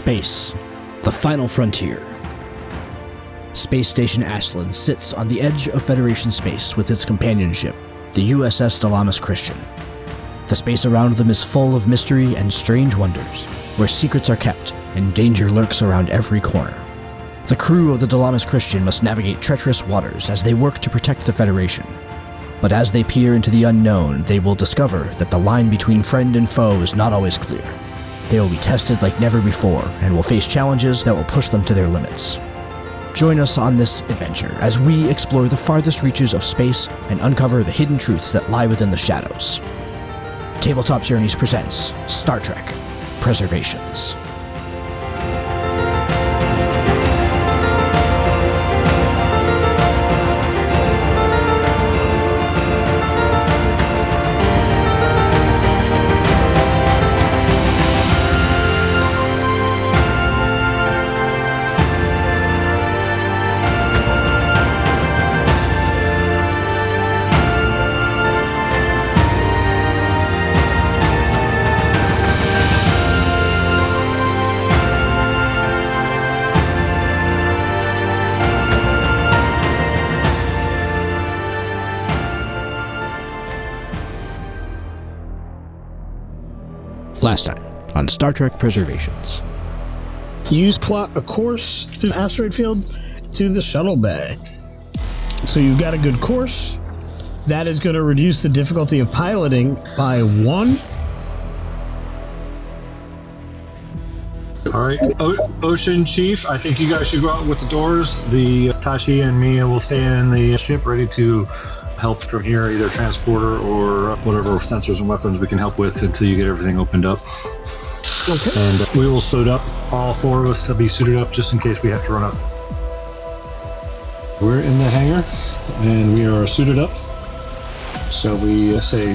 Space, the final frontier. Space Station Aslan sits on the edge of Federation space with its companion ship, the USS Dalamis Christian. The space around them is full of mystery and strange wonders, where secrets are kept and danger lurks around every corner. The crew of the Dalamis Christian must navigate treacherous waters as they work to protect the Federation. But as they peer into the unknown, they will discover that the line between friend and foe is not always clear. They will be tested like never before and will face challenges that will push them to their limits. Join us on this adventure as we explore the farthest reaches of space and uncover the hidden truths that lie within the shadows. Tabletop Journeys presents Star Trek Preservations. Last time on Star Trek Preservations. You plot a course through the asteroid field to the shuttle bay. So you've got a good course. That is going to reduce the difficulty of piloting by 1. All right, Ocean Chief, I think you guys should go out with the doors. The Tashi and Mia will stay in the ship ready to help from here, either transporter or whatever sensors and weapons we can help with until you get everything opened up. Okay. And we will suit up. All 4 of us will be suited up just in case we have to run up. We're in the hangar and we are suited up. So we say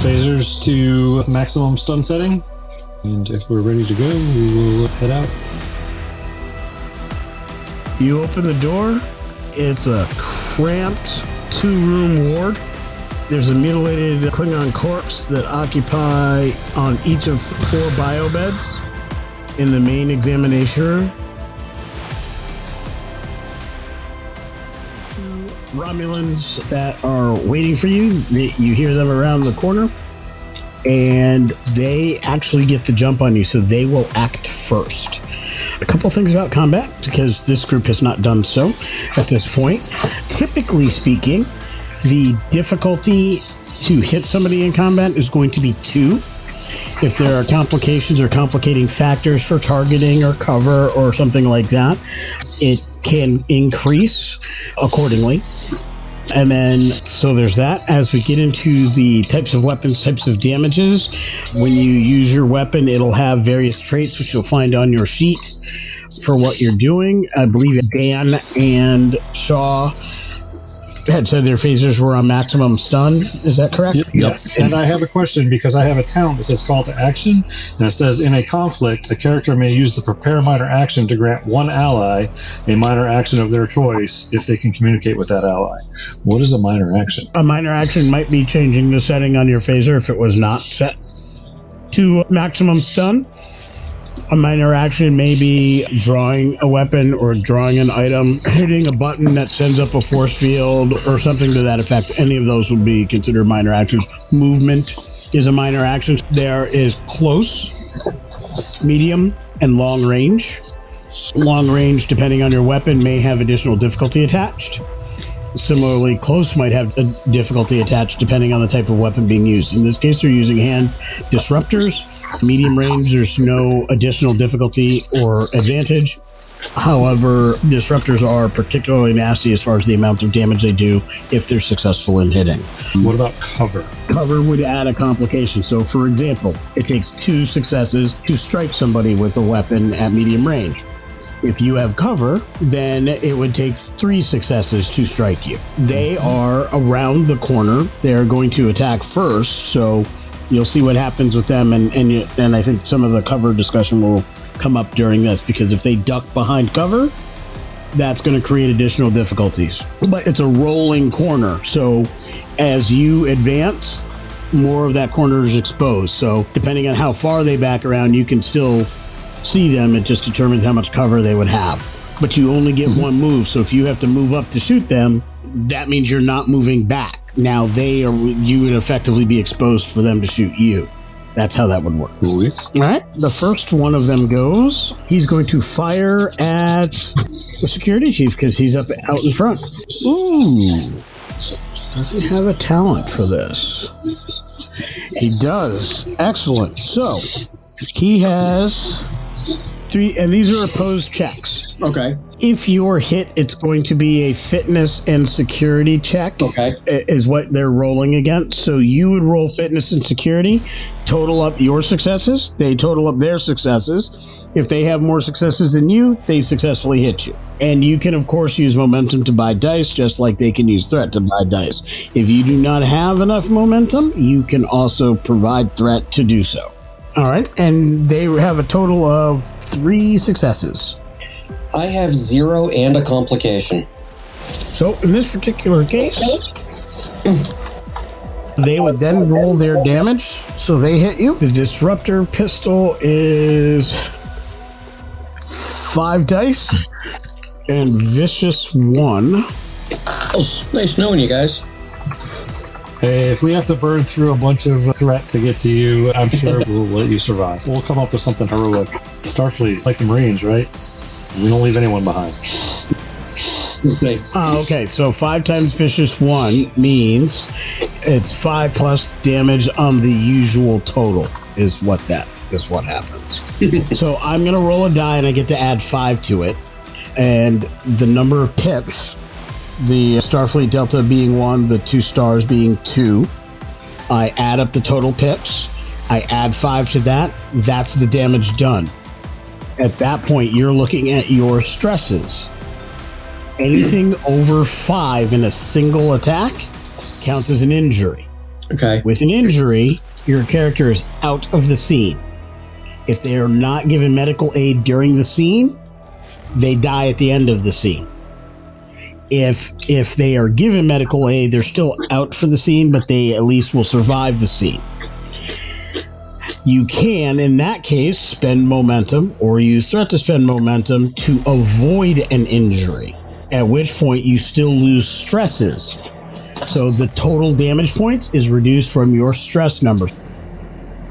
phasers to maximum stun setting. And if we're ready to go, we will head out. You open the door. It's a cramped 2-room ward. There's a mutilated Klingon corpse that occupy on each of 4 bio beds in the main examination room. 2 Romulans that are waiting for you. You hear them around the corner, and they actually get the jump on you, so they will act first. A couple things about combat, because this group has not done so at this point. Typically speaking, the difficulty to hit somebody in combat is going to be 2. If there are complications or complicating factors for targeting or cover or something like that, it can increase accordingly. And then, so there's that. As we get into the types of weapons, types of damages, when you use your weapon, it'll have various traits, which you'll find on your sheet for what you're doing. I believe Dan and Shaw had said their phasers were on maximum stun. Is that correct? Yes. And I have a question, because I have a talent that says call to action, and it says in a conflict, the character may use the prepare minor action to grant one ally a minor action of their choice if they can communicate with that ally. What is a minor action? A minor action might be changing the setting on your phaser if it was not set to maximum stun. A minor action may be drawing a weapon or drawing an item, hitting a button that sends up a force field or something to that effect. Any of those would be considered minor actions. Movement is a minor action. There is close, medium, and long range. Long range, depending on your weapon, may have additional difficulty attached. Similarly, close might have a difficulty attached depending on the type of weapon being used. In this case, they're using hand disruptors. Medium range, there's no additional difficulty or advantage. However, disruptors are particularly nasty as far as the amount of damage they do if they're successful in hitting. What about cover? Cover would add a complication. So, for example, it takes 2 successes to strike somebody with a weapon at medium range. If you have cover, then it would take 3 successes to strike you. They are around the corner. They're going to attack first, so you'll see what happens with them, and I think some of the cover discussion will come up during this, because if they duck behind cover, that's going to create additional difficulties. But it's a rolling corner, so as you advance, more of that corner is exposed. So depending on how far they back around, you can still see them, it just determines how much cover they would have. But you only get one move, so if you have to move up to shoot them, that means you're not moving back. Now you would effectively be exposed for them to shoot you. That's how that would work. Nice. All right. The first one of them goes. He's going to fire at the security chief because he's up out in front. Ooh. Doesn't have a talent for this. He does. Excellent. So he has three, and these are opposed checks. Okay. If you're hit, it's going to be a fitness and security check. Okay. Is what they're rolling against. So you would roll fitness and security, total up your successes, they total up their successes. If they have more successes than you, they successfully hit you. And you can, of course, use momentum to buy dice, just like they can use threat to buy dice. If you do not have enough momentum, you can also provide threat to do so. All right. And they have a total of 3 successes. I have 0 and a complication. So, in this particular case, they would then roll their damage, so they hit you. The disruptor pistol is 5 dice and vicious 1. Oh, nice knowing you guys. Hey, if we have to burn through a bunch of threat to get to you, I'm sure we'll let you survive. We'll come up with something heroic. Starfleet's like the Marines, right? We don't leave anyone behind. Okay, so 5 times vicious 1 means it's 5 plus damage on the usual total is what happens. So I'm going to roll a die and I get to add 5 to it. And the number of pips, the Starfleet Delta being 1, the 2 stars being 2. I add up the total pips. I add 5 to that. That's the damage done. At that point, you're looking at your stresses. Anything over 5 in a single attack counts as an injury. Okay. With an injury, your character is out of the scene. If they are not given medical aid during the scene, they die at the end of the scene. If they are given medical aid, they're still out for the scene, but they at least will survive the scene. You can, in that case, spend momentum or use threat to spend momentum to avoid an injury, at which point you still lose stresses. So the total damage points is reduced from your stress number.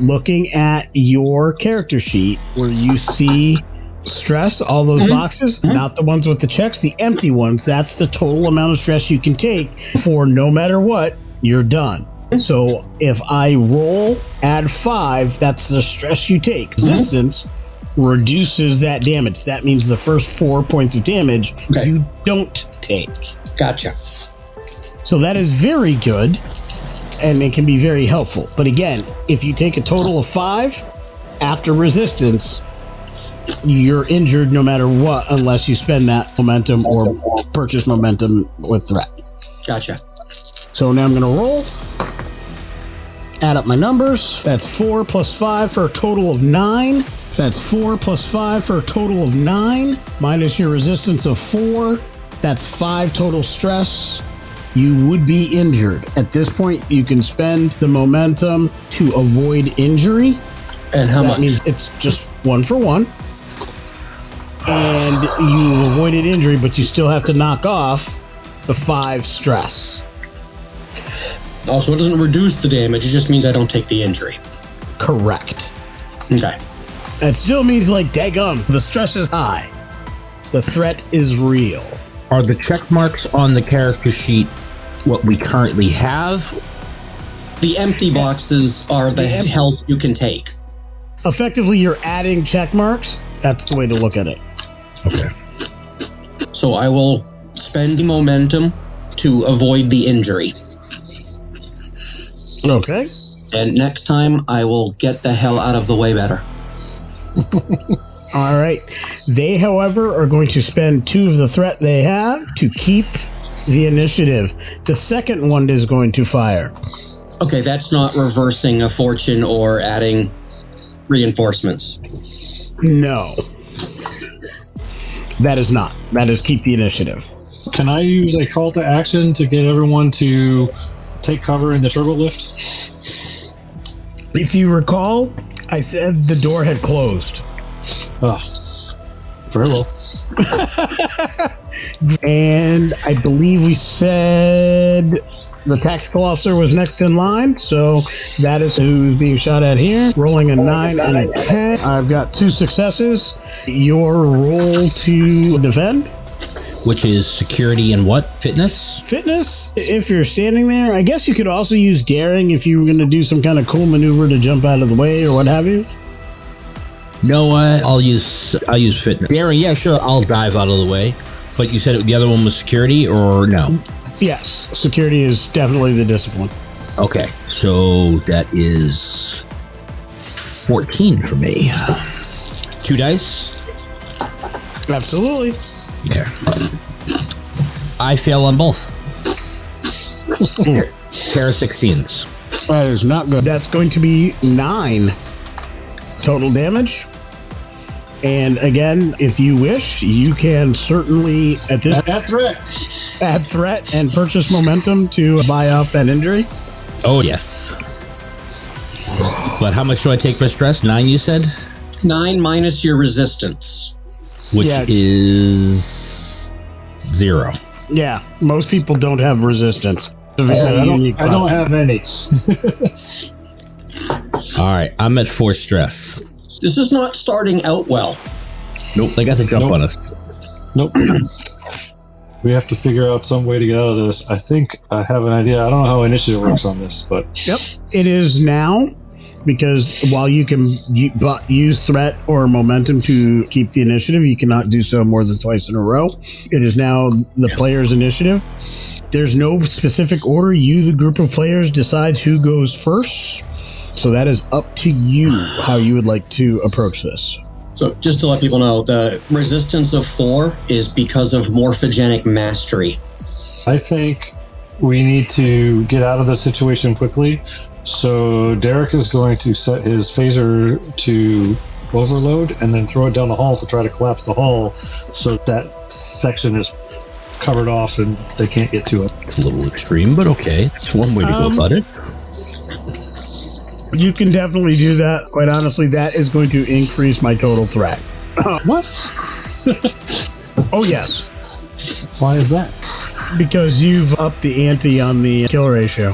Looking at your character sheet where you see stress, all those boxes, not the ones with the checks, the empty ones, that's the total amount of stress you can take for no matter what, you're done. So if I roll, add 5, that's the stress you take. Resistance reduces that damage. That means the first 4 points of damage you don't take. Gotcha. So that is very good, and it can be very helpful. But again, if you take a total of 5 after resistance, you're injured no matter what, unless you spend that momentum or purchase momentum with threat. Gotcha. So now I'm going to roll. Add up my numbers. That's 4 plus 5 for a total of 9. That's 4 plus 5 for a total of 9. Minus your resistance of 4. That's 5 total stress. You would be injured. At this point, you can spend the momentum to avoid injury. And how much? That means it's just 1 for 1. And you avoided injury, but you still have to knock off the 5 stress. Also, it doesn't reduce the damage. It just means I don't take the injury. Correct. Okay. That still means, like, daggum, the stress is high. The threat is real. Are the check marks on the character sheet what we currently have? The empty boxes are the health you can take. Effectively, you're adding check marks. That's the way to look at it. Okay. So I will spend the momentum to avoid the injury. Okay. And next time, I will get the hell out of the way better. All right. They, however, are going to spend 2 of the threat they have to keep the initiative. The second one is going to fire. Okay, that's not reversing a fortune or adding reinforcements. No. That is not. That is keep the initiative. Can I use a call to action to get everyone to take cover in the turbo lift? If you recall, I said the door had closed. Very well. And I believe we said the tactical officer was next in line, so that is who's being shot at here. Rolling a 9 and a 10. I've got 2 successes. Your roll to defend. Which is security and what? Fitness? Fitness, if you're standing there. I guess you could also use daring if you were going to do some kind of cool maneuver to jump out of the way or what have you. No, I'll use fitness. Daring, yeah, sure, I'll dive out of the way. But you said the other one was security or no? Yes, security is definitely the discipline. Okay, so that is 14 for me. 2 dice? Absolutely. There. I fail on both. Pair of 16s. That is not good. That's going to be 9 total damage. And again, if you wish, you can certainly add threat and purchase momentum to buy off that injury. Oh yes. But how much do I take for stress? 9, you said? 9 minus your resistance. Which is 0. Yeah, most people don't have resistance. I don't have any. All right, I'm at 4 stress. This is not starting out well. Nope, they got to jump on us. Nope. We have to figure out some way to get out of this. I think I have an idea. I don't know how initiative works on this, but... Yep, it is now... Because while you can use threat or momentum to keep the initiative, you cannot do so more than twice in a row. It is now the player's initiative. There's no specific order. You, the group of players, decides who goes first. So that is up to you how you would like to approach this. So just to let people know, the resistance of 4 is because of morphogenic mastery. I think we need to get out of the situation quickly. So Derek is going to set his phaser to overload and then throw it down the hall to try to collapse the hall so that section is covered off and they can't get to it. It's a little extreme, but okay. That's one way to go about it. You can definitely do that. Quite honestly, that is going to increase my total threat. What? Oh, yes. Why is that? Because you've upped the ante on the kill ratio.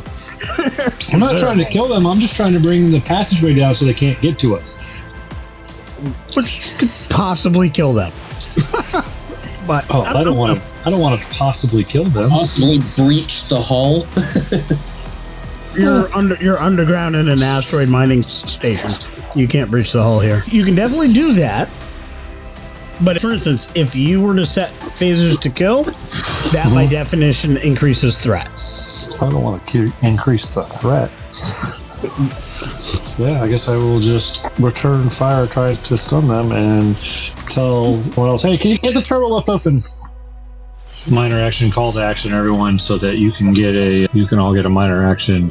I'm not trying to kill them. I'm just trying to bring the passageway down so they can't get to us. Which could possibly kill them. But I don't want to possibly kill them. Possibly breach the hull. You're underground in an asteroid mining station. You can't breach the hull here. You can definitely do that. But for instance, if you were to set phasers to kill, that by definition increases threat. I don't want to increase the threat. Yeah, I guess I will just return fire, try to stun them, and tell everyone else, hey, can you get the turbo left open? Minor action, call to action, everyone, so that you can get you can all get a minor action.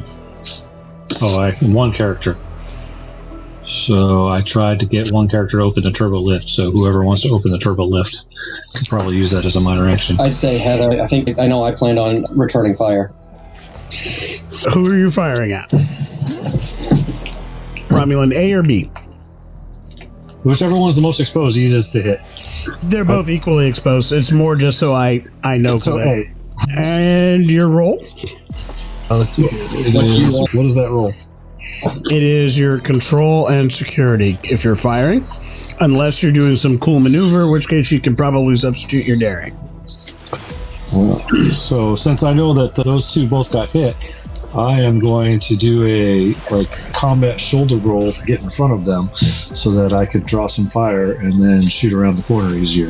One character. So I tried to get one character to open the turbo lift, so whoever wants to open the turbo lift could probably use that as a minor action. I'd say, Heather, I planned on returning fire. Who are you firing at? Romulan A or B? Whichever one's the most exposed, easiest to hit. They're both equally exposed. It's more just so I know. It's okay. And your roll? Let's see. What is that roll? It is your control and security if you're firing, unless you're doing some cool maneuver, in which case you can probably substitute your daring. So since I know that those two both got hit, I am going to do a combat shoulder roll to get in front of them so that I could draw some fire and then shoot around the corner easier.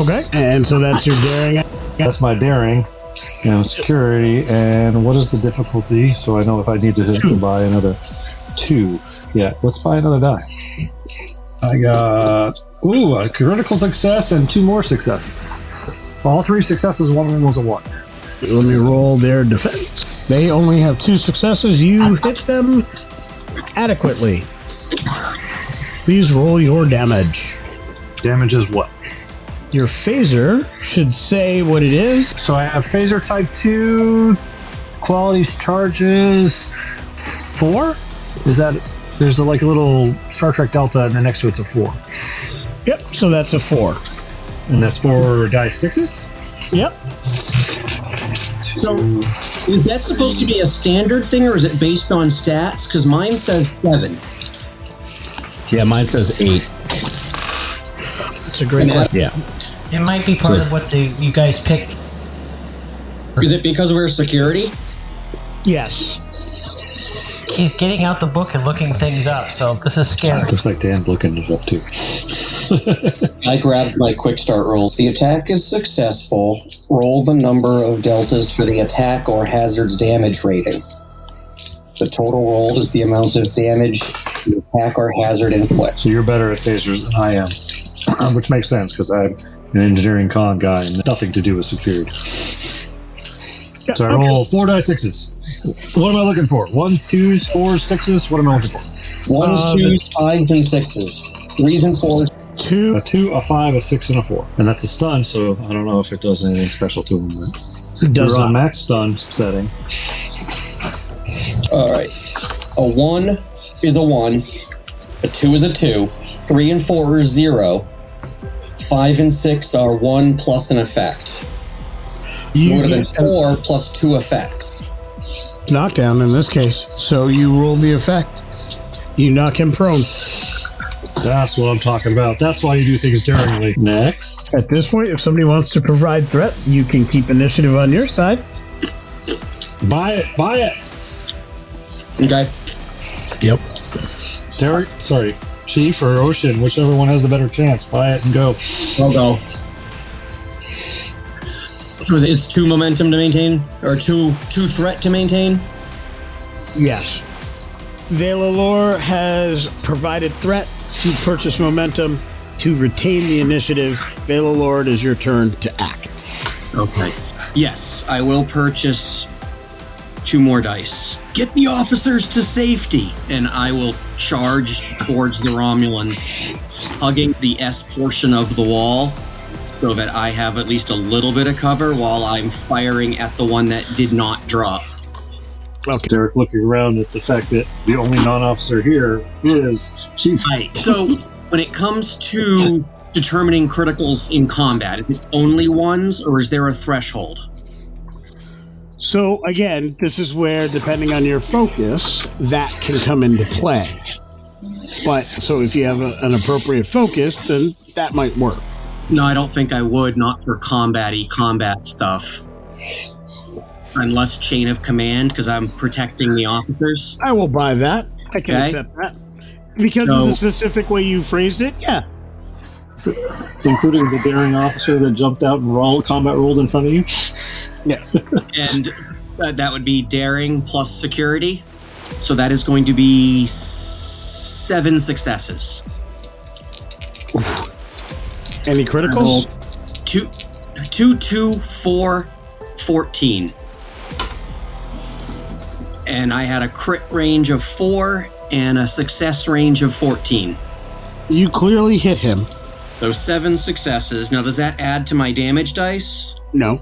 Okay, and so that's your daring. That's my daring. And security, and what is the difficulty? So I know if I need to buy another 2. Yeah, let's buy another die. I got a critical success and 2 more successes. All 3 successes, one of them was a 1. Let me roll their defense. They only have 2 successes. You hit them adequately. Please roll your damage. Damage is what? Your phaser should say what it is. So I have phaser type 2, qualities charges 4? There's a little Star Trek Delta and then next to it's a 4. Yep, so that's a 4. And that's 4 dice sixes? Yep. So, is that supposed to be a standard thing, or is it based on stats? Because mine says 7. Yeah, mine says 8. It's a great one. Yeah. It might be part of what you guys picked. Is it because we're security? Yes. He's getting out the book and looking things up, so this is scary. It looks like Dan's looking it up, too. I grabbed my quick start rolls. The attack is successful. Roll the number of deltas for the attack or hazard's damage rating. The total rolled is the amount of damage the attack or hazard inflicts. So you're better at phasers than I am, which makes sense because I'm an engineering con guy and nothing to do with security. Yeah, so I roll 4 die sixes. What am I looking for? 1, 2s, 4s, 6s. What am I looking for? 1s, 2s, 5s, and 6s. 3s and 4s. 2, a 5, a 6, and a 4. And that's a stun, so I don't know if it does anything special to him. You're on max stun setting. Alright. A 1 is a 1. A 2 is a 2. 3 and 4 are 0. 5 and 6 are 1 plus an effect. It would have been 4 plus 2 effects. Knockdown in this case. So you roll the effect. You knock him prone. That's what I'm talking about. That's why you do things differently. Next. At this point, if somebody wants to provide threat, you can keep initiative on your side. Buy it. Okay. Yep. Derek, sorry, Chief or Ocean, whichever one has the better chance. Buy it and go. I'll go. So it's 2 momentum to maintain? Or two threat to maintain? Yes. Valalore has provided threat to purchase momentum to retain the initiative. Valalore, it is your turn to act. Okay. Yes, I will purchase 2 more dice. Get the officers to safety, and I will charge towards the Romulans, hugging the S portion of the wall so that I have at least a little bit of cover while I'm firing at the one that did not drop. Okay. Derek looking around at the fact that the only non-officer here is Chief. Right. So when it comes to determining criticals in combat, is it only ones or is there a threshold? So again, this is where, depending on your focus, that can come into play. But so if you have an appropriate focus, then that might work. No, I don't think I would, not for combat stuff. Unless chain of command, because I'm protecting the officers. I will buy that. I can accept that. Because of the specific way you phrased it, yeah. So, including the daring officer that jumped out and combat rolled in front of you? Yeah. And that would be daring plus security. So that is going to be 7 successes. Oof. Any criticals? 2, 2, 4, 14. And I had a crit range of 4 and a success range of 14. You clearly hit him. So 7 successes. Now, does that add to my damage dice? No,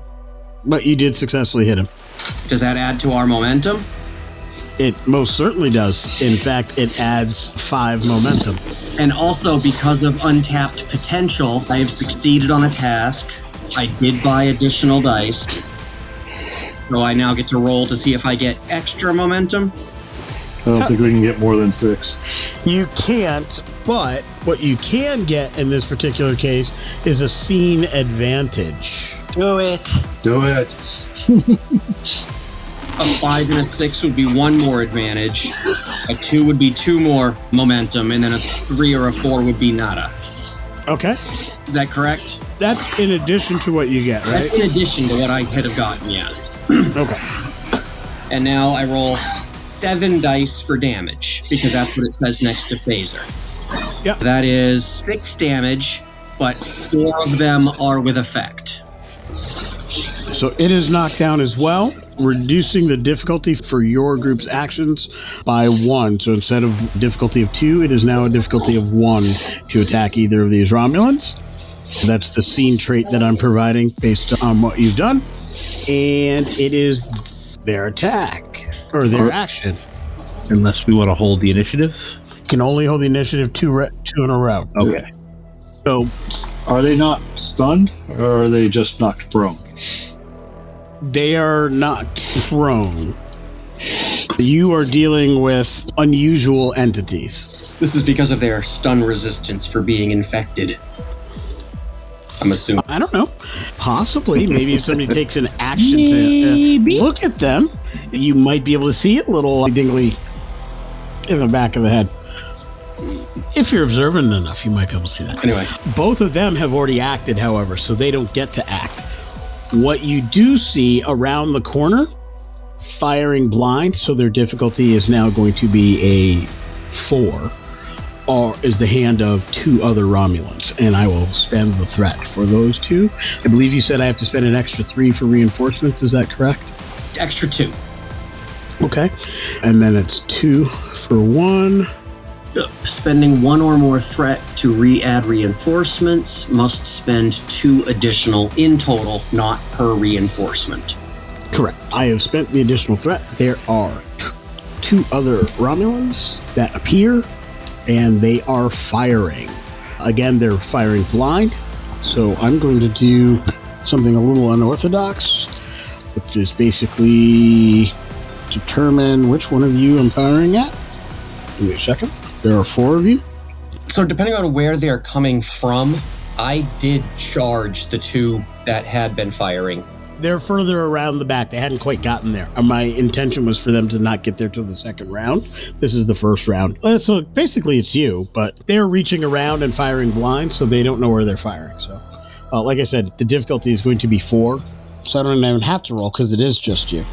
but you did successfully hit him. Does that add to our momentum? It most certainly does. In fact, it adds 5 momentum. And also, because of untapped potential, I have succeeded on a task. I did buy additional dice. So I now get to roll to see if I get extra momentum. I don't think we can get more than 6. You can't, but what you can get in this particular case is a scene advantage. Do it. A 5 and a 6 would be 1 more advantage. A 2 would be 2 more momentum, and then a 3 or a 4 would be nada. Okay. Is that correct? That's in addition to what you get, right? That's in addition to what I could have gotten, yeah. Okay. And now I roll 7 dice for damage, because that's what it says next to phaser. Yep. That is 6 damage, but 4 of them are with effect. So it is knocked down as well, reducing the difficulty for your group's actions by 1. So instead of difficulty of 2, it is now a difficulty of 1 to attack either of these Romulans. That's the scene trait that I'm providing based on what you've done. And it is their attack, or their action. Unless we want to hold the initiative? You can only hold the initiative 2 in a row. Okay. So, are they not stunned, or are they just not prone? They are not prone. You are dealing with unusual entities. This is because of their stun resistance for being infected, I'm assuming. I don't know. Possibly. Maybe if somebody takes an action to look at them, you might be able to see it a little dingly in the back of the head. If you're observant enough, you might be able to see that. Anyway. Both of them have already acted, however, so they don't get to act. What you do see around the corner, firing blind, so their difficulty is now going to be a 4, or is the hand of 2 other Romulans, and I will spend the threat for those 2. I believe you said I have to spend an extra 3 for reinforcements, is that correct? Extra 2. Okay. And then it's 2 for 1. Spending 1 or more threat to re-add reinforcements, must spend 2 additional in total, not per reinforcement. Correct. I have spent the additional threat. There are 2 other Romulans that appear, and they are firing. Again, they're firing blind, so I'm going to do something a little unorthodox, which is basically determine which one of you I'm firing at. Give me a second. There are 4 of you. So depending on where they're coming from, I did charge the 2 that had been firing. They're further around the back. They hadn't quite gotten there. My intention was for them to not get there till the second round. This is the first round. So basically it's you, but they're reaching around and firing blind, so they don't know where they're firing. So, like I said, the difficulty is going to be 4. So I don't even have to roll because it is just you.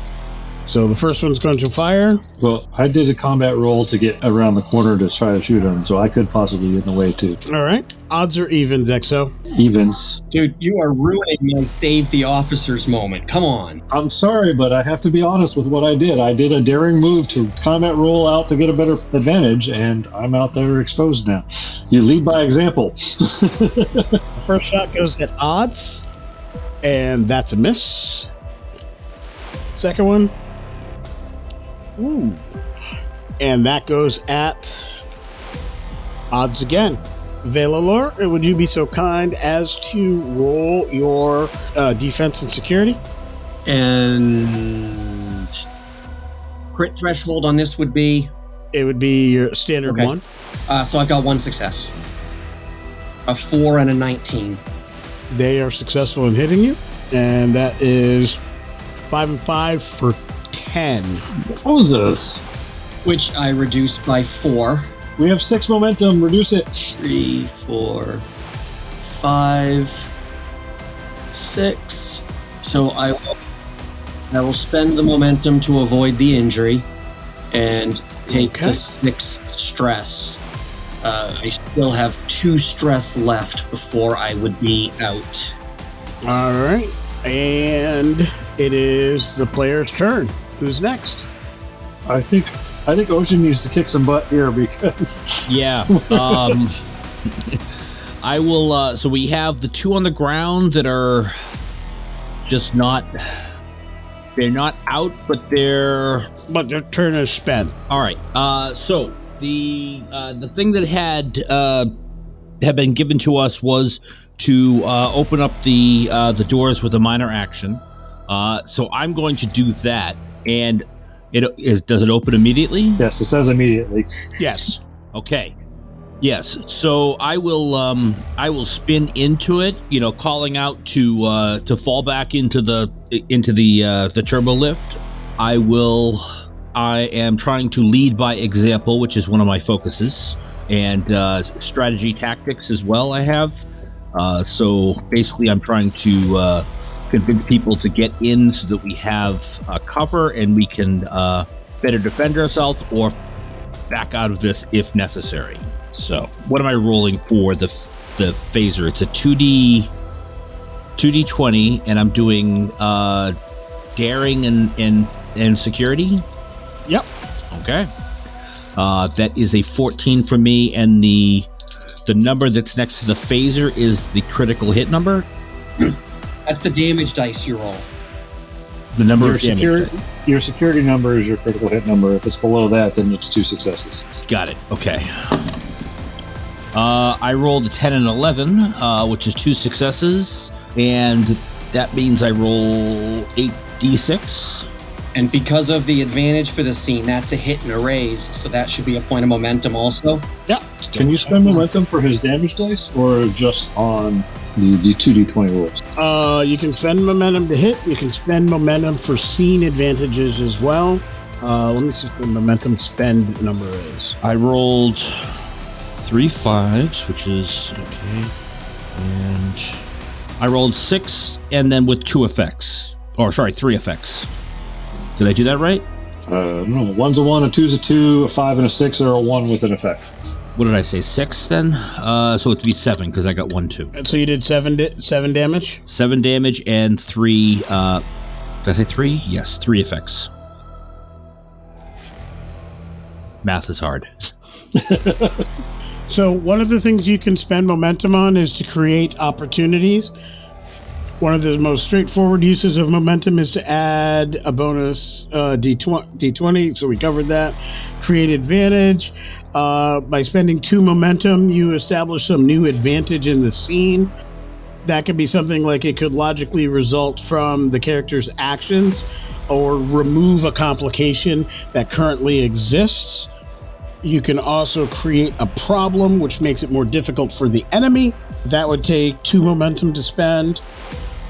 So the first one's going to fire. Well, I did a combat roll to get around the corner to try to shoot him, so I could possibly get in the way, too. All right. Odds are evens, Exo. Evens. Dude, you are ruining my save the officers moment. Come on. I'm sorry, but I have to be honest with what I did. I did a daring move to combat roll out to get a better advantage, and I'm out there exposed now. You lead by example. The first shot goes at odds, and that's a miss. Second one. Ooh. And that goes at odds again. Velalor, would you be so kind as to roll your defense and security? And crit threshold on this would be? It would be your standard okay. 1. So I've got 1 success. A 4 and a 19. They are successful in hitting you. And that is 5 and 5 for 10. Moses. Which I reduced by 4. We have 6 momentum. Reduce it. 3, 4, 5, 6. So I will spend the momentum to avoid the injury and take the 6 stress. I still have 2 stress left before I would be out. All right. And it is the player's turn. Who's next? I think Ocean needs to kick some butt here because... Yeah. I will... so we have the 2 on the ground that are just not... They're not out, but they're... But their turn is spent. All right. So the thing that had been given to us was to open up the doors with a minor action. So I'm going to do that. And does it open immediately? Yes, it says immediately. Yes. Okay. Yes. So I will spin into it, you know, calling out to fall back into the turbo lift. I am trying to lead by example, which is one of my focuses, and strategy tactics as well I have. So basically I'm trying to convince people to get in so that we have a cover and we can better defend ourselves or back out of this if necessary. So what am I rolling for the phaser? It's a 2d20 and I'm doing daring and security. Yep. Okay. That is a 14 for me, and the number that's next to the phaser is the critical hit number. That's the damage dice you roll. The number your of damage. Your security number is your critical hit number. If it's below that, then it's 2 successes. Got it. Okay. I rolled a 10 and 11, which is 2 successes, and that means I roll 8d6. And because of the advantage for the scene, that's a hit and a raise, so that should be a point of momentum also. Yep. Can you spend momentum for his damage dice, or just on the 2d20 rolls? You can spend momentum to hit. You can spend momentum for scene advantages as well. Let me see what the momentum spend number is. I rolled 3 5s, which is okay, and I rolled 6, and then with 3 effects. Did I do that right? I don't know. 1's a 1, a 2's a 2, a 5 and a 6, or a 1 with an effect. What did I say? 6 then? So it'd be 7 because I got 1 2. So you did 7 damage. 7 damage and 3. Did I say 3? Yes, 3 effects. Math is hard. So one of the things you can spend momentum on is to create opportunities. One of the most straightforward uses of momentum is to add a bonus D20, so we covered that. Create advantage. By spending 2 momentum, you establish some new advantage in the scene. That could be something like it could logically result from the character's actions or remove a complication that currently exists. You can also create a problem, which makes it more difficult for the enemy. That would take 2 momentum to spend.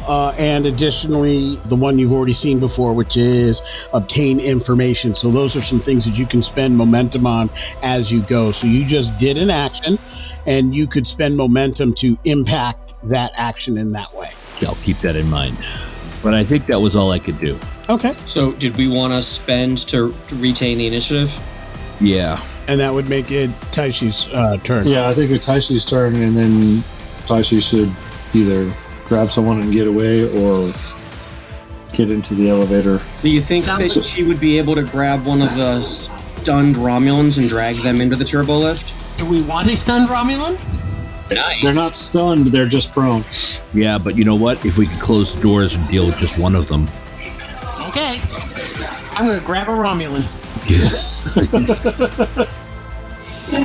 And additionally, the one you've already seen before, which is obtain information. So those are some things that you can spend momentum on as you go. So you just did an action, and you could spend momentum to impact that action in that way. I'll keep that in mind. But I think that was all I could do. Okay. So did we want to spend to retain the initiative? Yeah. And that would make it Taishi's turn. Yeah, I think it's Taishi's turn, and then Taishi should either grab someone and get away or get into the elevator. Do you think that she would be able to grab one of the stunned Romulans and drag them into the turbo lift? Do we want a stunned Romulan? Nice. They're not stunned, they're just prone. Yeah, but you know what? If we could close the doors and deal with just one of them. Okay. I'm going to grab a Romulan. Yeah.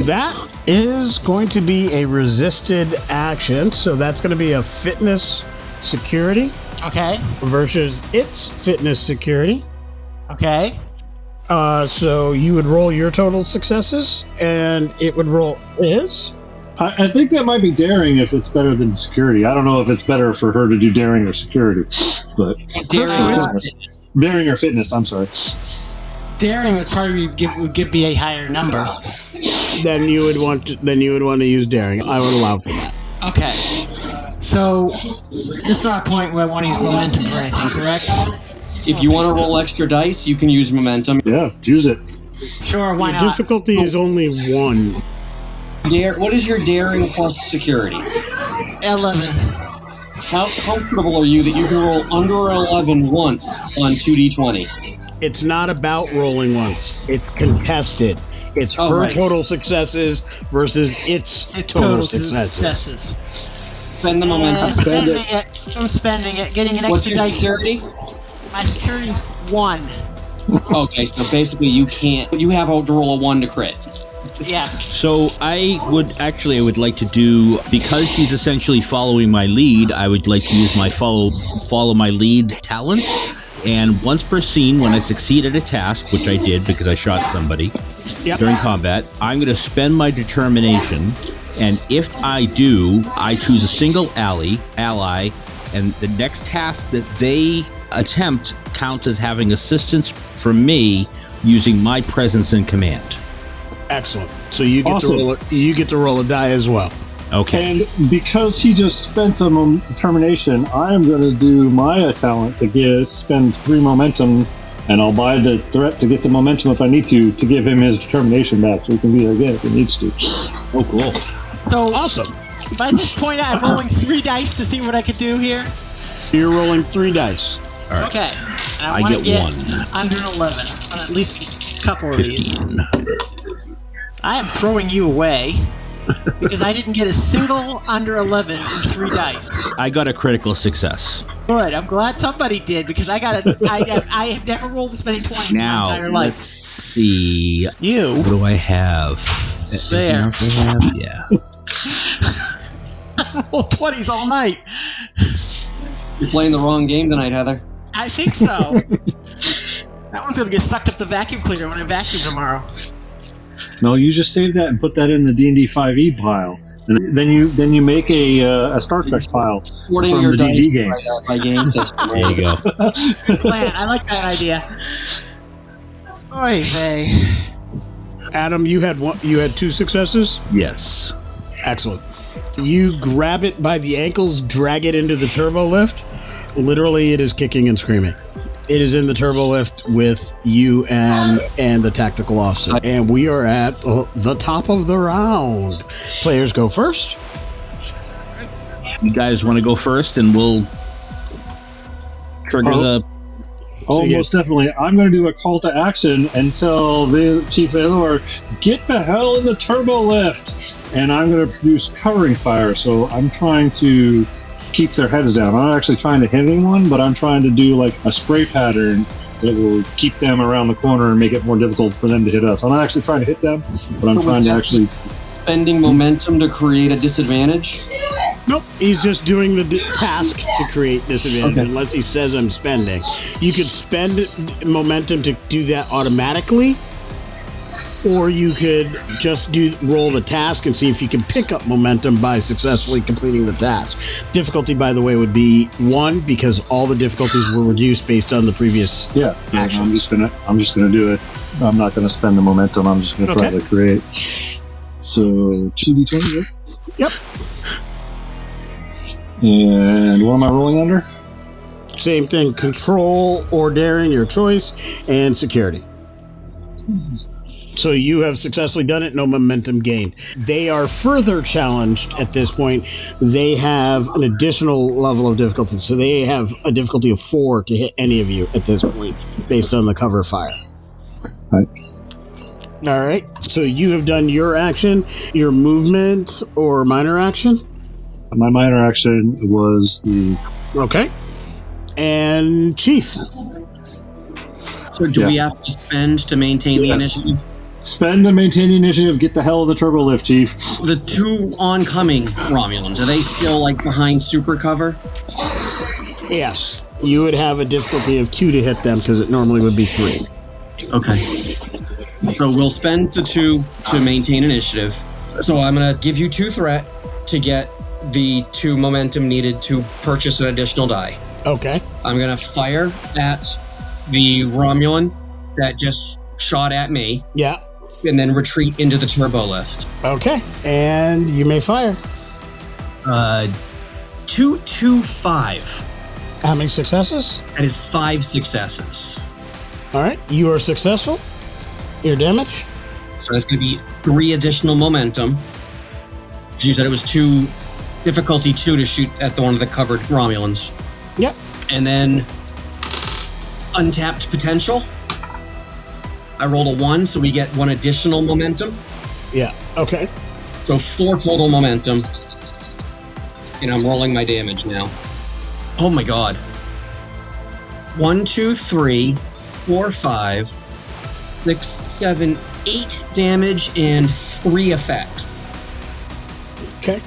That is going to be a resisted action, so that's going to be a fitness security. Okay. Versus its fitness security. Okay. So you would roll your total successes, and it would roll his. I think that might be daring if it's better than security. I don't know if it's better for her to do daring or security, but daring or fitness. I'm sorry. Daring would probably would be a higher number. Then you would want to use daring. I would allow for that. Okay. So this is not a point where I want to use momentum for anything, correct? If you want to roll extra dice, you can use momentum. Yeah, use it. Sure, why not? The difficulty is only 1. What is your daring plus security? 11. How comfortable are you that you can roll under 11 once on 2d20? It's not about rolling once. It's contested. It's her total successes versus its total successes. Spend the momentum. I'm spending it. Getting an extra dice. What's your security? My security's 1. Okay, so basically you can't. You have to roll a 1 to crit. Yeah. So I would like to do, because she's essentially following my lead, I would like to use my follow my lead talent. And once per scene, when I succeed at a task, which I did because I shot somebody during combat, I'm going to spend my determination. And if I do, I choose a single ally, and the next task that they attempt counts as having assistance from me using my presence and command. Excellent. So you get to roll a die as well. Okay. And because he just spent a determination, I am going to do my talent to spend 3 momentum, and I'll buy the threat to get the momentum if I need to give him his determination back so he can do it again if he needs to. Oh, cool. So awesome. By this point, I'm rolling 3 dice to see what I could do here. So you're rolling 3 dice. All right. Okay. And I get 1. Under 11 on at least a couple 15. Of these. I am throwing you away. Because I didn't get a single under 11 in 3 dice. I got a critical success. Good. I'm glad somebody did, because I have never rolled this many twice in my entire life. Now, let's see. What do I have? Anything else we have? Yeah. Well, 20s all night. You're playing the wrong game tonight, Heather. I think so. That one's going to get sucked up the vacuum cleaner when I vacuum tomorrow. No, you just save that and put that in the D&D 5e pile. And then you make a Star Trek pile from the D&D games. Right game system. There you go. Man, I like that idea. Oy vey. Adam, you had two successes? Yes. Excellent. You grab it by the ankles, drag it into the turbo lift. Literally, it is kicking and screaming. It is in the turbo lift with you and the tactical officer. And we are at the top of the round. Players go first. You guys want to go first, and we'll trigger the... Oh, most definitely. I'm going to do a call to action and tell the Chief Elor, get the hell in the turbo lift! And I'm going to produce covering fire, so I'm trying to keep their heads down. I'm not actually trying to hit anyone, but I'm trying to do like a spray pattern that will keep them around the corner and make it more difficult for them to hit us. I'm not actually trying to hit them, but I'm trying to actually... Spending momentum to create a disadvantage? Nope, he's just doing the task to create disadvantage, okay. Unless he says I'm spending. You could spend momentum to do that automatically, or you could just roll the task and see if you can pick up momentum by successfully completing the task. Difficulty, by the way, would be 1 because all the difficulties were reduced based on the previous action. I'm just gonna do it. I'm not gonna spend the momentum. I'm just gonna try to create. So 2d20. Yep. And what am I rolling under? Same thing. Control or daring, your choice, and security. So you have successfully done it, no momentum gained. They are further challenged at this point. They have an additional level of difficulty. So they have a difficulty of 4 to hit any of you at this point, based on the cover fire. All right. So you have done your action, your movement, or minor action? My minor action was the... Okay. And Chief. So do we have to spend to maintain the initiative? Spend to maintain the initiative. Get the hell of the turbo lift, Chief. The 2 oncoming Romulans, are they still like behind super cover? Yes. You would have a difficulty of 2 to hit them because it normally would be 3. Okay. So we'll spend the 2 to maintain initiative. So I'm going to give you 2 threat to get the 2 momentum needed to purchase an additional die. Okay. I'm going to fire at the Romulan that just shot at me. Yeah. And then retreat into the turbo lift. Okay. And you may fire. 225. How many successes? That is 5 successes. All right. You are successful. Your damage? So that's going to be 3 additional momentum. You said it was 2... Difficulty 2 to shoot at the one of the covered Romulans. Yep. And then untapped potential. I rolled a 1, so we get 1 additional momentum. Yeah, okay. So 4 total momentum. And I'm rolling my damage now. Oh my god. 1, 2, 3, 4, 5, 6, 7, 8 damage and 3 effects. Okay.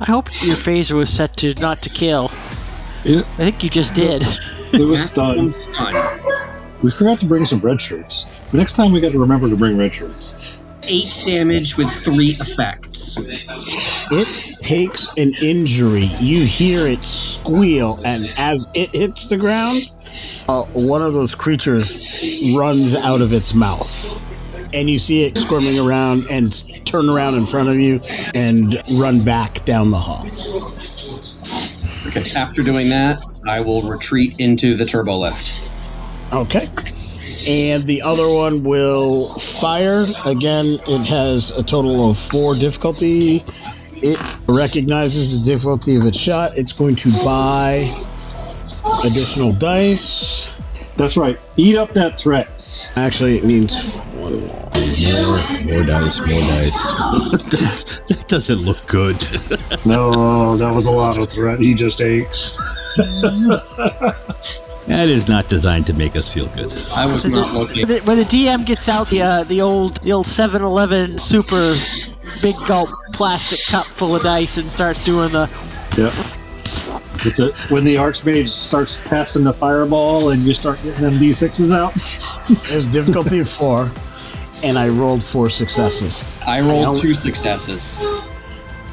I hope your phaser was set to not to kill. Yeah. I think you just did. It was stunned. We forgot to bring some red shirts. The next time we got to remember to bring red shirts. 8 damage with 3 effects. It takes an injury. You hear it squeal, and as it hits the ground, one of those creatures runs out of its mouth. And you see it squirming around and turn around in front of you and run back down the hall. Okay. After doing that, I will retreat into the turbo lift. Okay. And the other one will fire. Again, it has a total of 4 difficulty. It recognizes the difficulty of its shot. It's going to buy additional dice. That's right. Eat up that threat. Actually, it means... More dice. That doesn't look good. No, that was a lot of threat. He just aches. That is not designed to make us feel good. I was not looking. When the DM gets out the old 7-Eleven super big gulp plastic cup full of dice and starts doing the... Yeah. When the Archmage starts casting the fireball and you start getting them D6s out. There's difficulty of 4, and I rolled 4 successes. I rolled 2 successes.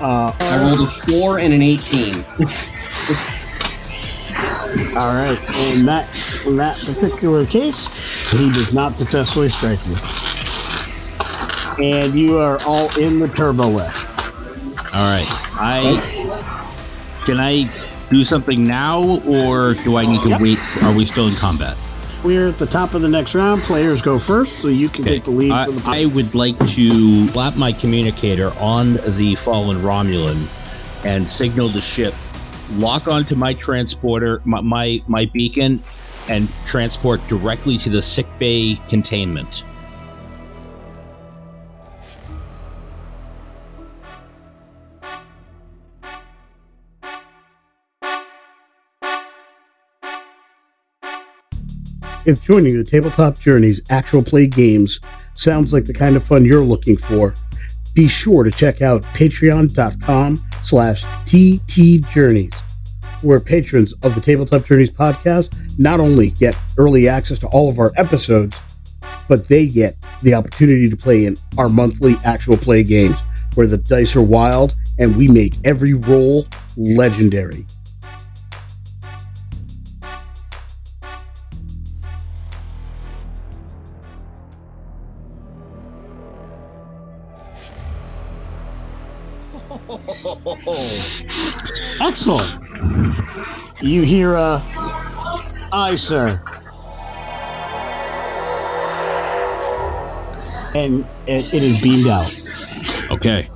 I rolled a 4 and an 18. All right. In that particular case, he does not successfully strike you. And you are all in the turbo lift. All right. Can I do something now, or do I need to wait? Are we still in combat? We're at the top of the next round. Players go first, so you can take the lead. For the I would like to slap my communicator on the fallen Romulan and signal the ship, lock onto my transporter, my beacon, and transport directly to the sickbay containment. If joining the Tabletop Journeys actual play games sounds like the kind of fun you're looking for, be sure to check out patreon.com/ttjourneys, where patrons of the Tabletop Journeys podcast not only get early access to all of our episodes, but they get the opportunity to play in our monthly actual play games, where the dice are wild and we make every roll legendary. Excellent. You hear aye, sir. And it is beamed out. Okay.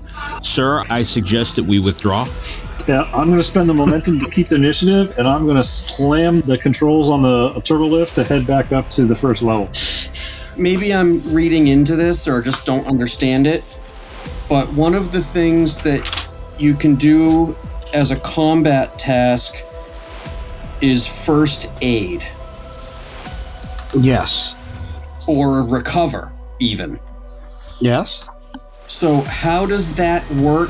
Sir, I suggest that we withdraw. Yeah, I'm going to spend the momentum to keep the initiative, and I'm going to slam the controls on the turbo lift to head back up to the first level. Maybe I'm reading into this or just don't understand it, but one of the things that you can do as a combat task is first aid. Yes. Or recover, even. Yes. So how does that work?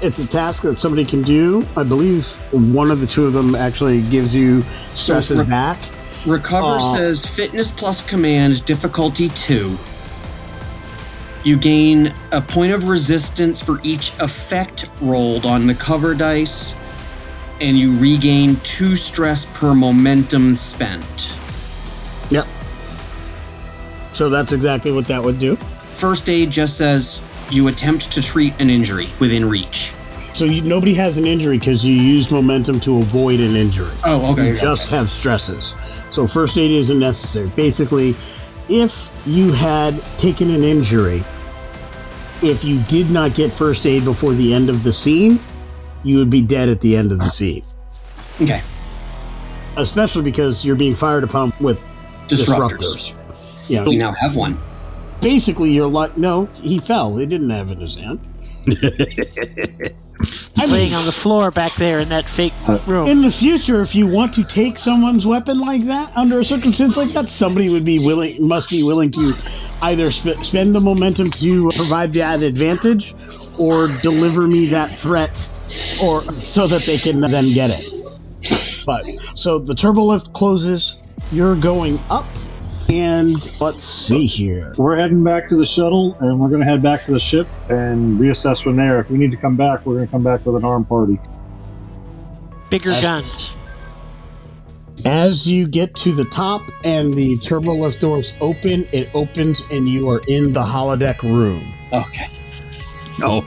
It's a task that somebody can do. I believe one of the two of them actually gives you stresses back. Recover says fitness plus command, difficulty 2. You gain a point of resistance for each effect rolled on the cover dice, and you regain 2 stress per momentum spent. Yep. So that's exactly what that would do. First aid just says you attempt to treat an injury within reach. So nobody has an injury because you used momentum to avoid an injury. Oh, okay. You just have stresses. So first aid isn't necessary. Basically, if you had taken an injury, if you did not get first aid before the end of the scene, you would be dead at the end of the scene. Okay. Especially because you're being fired upon with disruptors. Yeah. You now have one. Basically, you're like, no, he fell. He didn't have it in his hand. I'm laying on the floor back there in that fake room. In the future, if you want to take someone's weapon like that, under a circumstance like that, somebody must be willing to either spend the momentum to provide that advantage, or deliver me that threat, or so that they can then get it. But so the turbo lift closes. You're going up, and let's see here. We're heading back to the shuttle, and we're going to head back to the ship and reassess from there. If we need to come back, we're going to come back with an armed party. Bigger guns. As you get to the top and the turbo lift doors open, it opens and you are in the holodeck room. Okay. No.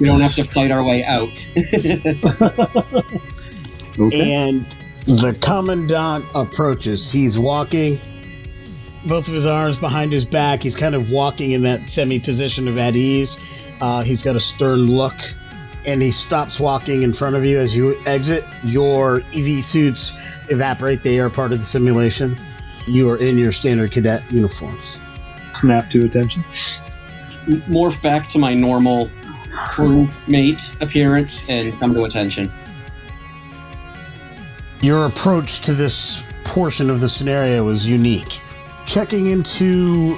We don't have to fight our way out. Okay. And the Commandant approaches. He's walking, both of his arms behind his back. He's kind of walking in that semi-position of at ease. He's got a stern look, and he stops walking in front of you as you exit. Your EV suits evaporate. They are part of the simulation. You are in your standard cadet uniforms. Snap to attention. Morph back to my normal crewmate appearance and come to attention. Your approach to this portion of the scenario is unique. Checking into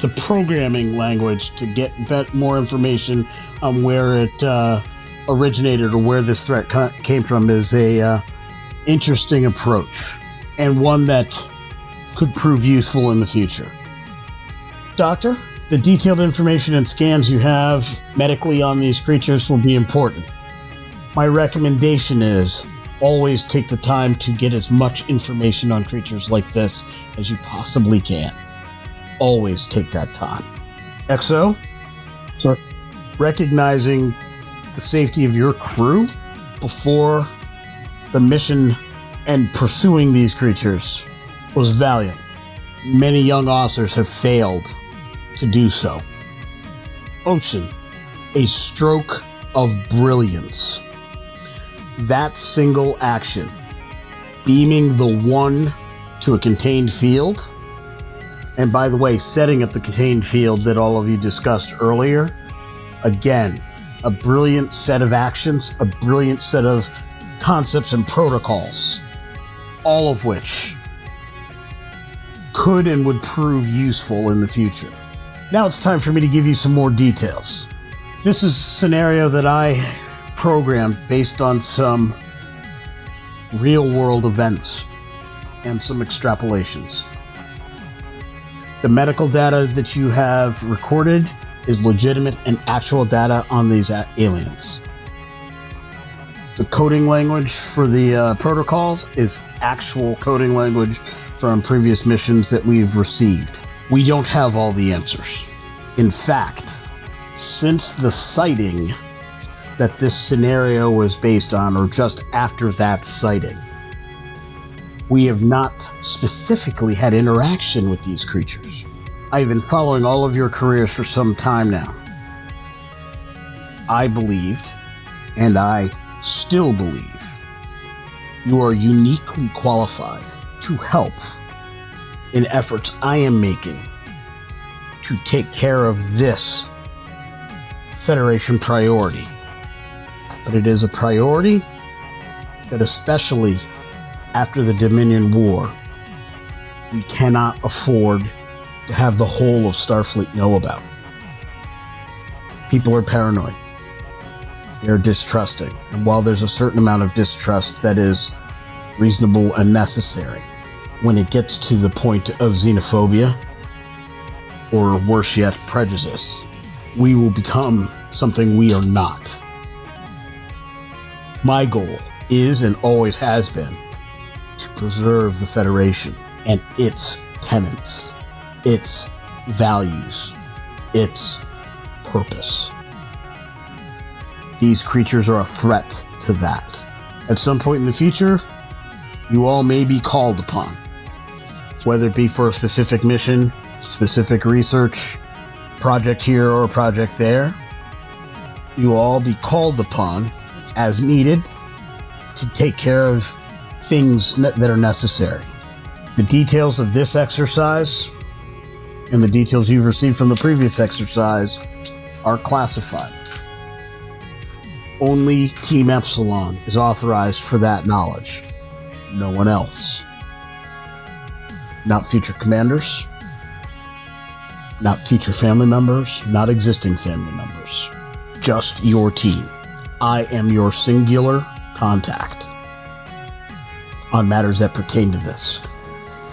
the programming language to get more information on where it originated or where this threat came from is a interesting approach, and one that could prove useful in the future. Doctor, the detailed information and scans you have medically on these creatures will be important. My recommendation is always take the time to get as much information on creatures like this as you possibly can. Always take that time. XO? Sir? Recognizing the safety of your crew before the mission and pursuing these creatures was valiant. Many young officers have failed to do so. Ocean, a stroke of brilliance. That single action, beaming the one to a contained field, and by the way, setting up the contained field that all of you discussed earlier, again, a brilliant set of actions, a brilliant set of concepts and protocols, all of which could and would prove useful in the future. Now it's time for me to give you some more details. This is a scenario that I programmed based on some real-world events and some extrapolations. The medical data that you have recorded is legitimate and actual data on these aliens. The coding language for the protocols is actual coding language from previous missions that we've received. We don't have all the answers. In fact, since the sighting that this scenario was based on, or just after that sighting, we have not specifically had interaction with these creatures. I've been following all of your careers for some time now. I believed, and I still believe, you are uniquely qualified to help in efforts I am making to take care of this Federation priority. But it is a priority that, especially after the Dominion War, we cannot afford to have the whole of Starfleet know about. People are paranoid. They're distrusting. And while there's a certain amount of distrust that is reasonable and necessary, when it gets to the point of xenophobia, or worse yet, prejudice, we will become something we are not. My goal is, and always has been, to preserve the Federation and its tenets, its values, its purpose. These creatures are a threat to that. At some point in the future, you all may be called upon, whether it be for a specific mission, specific research, project here or project there. You will all be called upon, as needed, to take care of things that are necessary. The details of this exercise and the details you've received from the previous exercise are classified. Only Team Epsilon is authorized for that knowledge. No one else. Not future commanders. Not future family members. Not existing family members. Just your team. I am your singular contact on matters that pertain to this.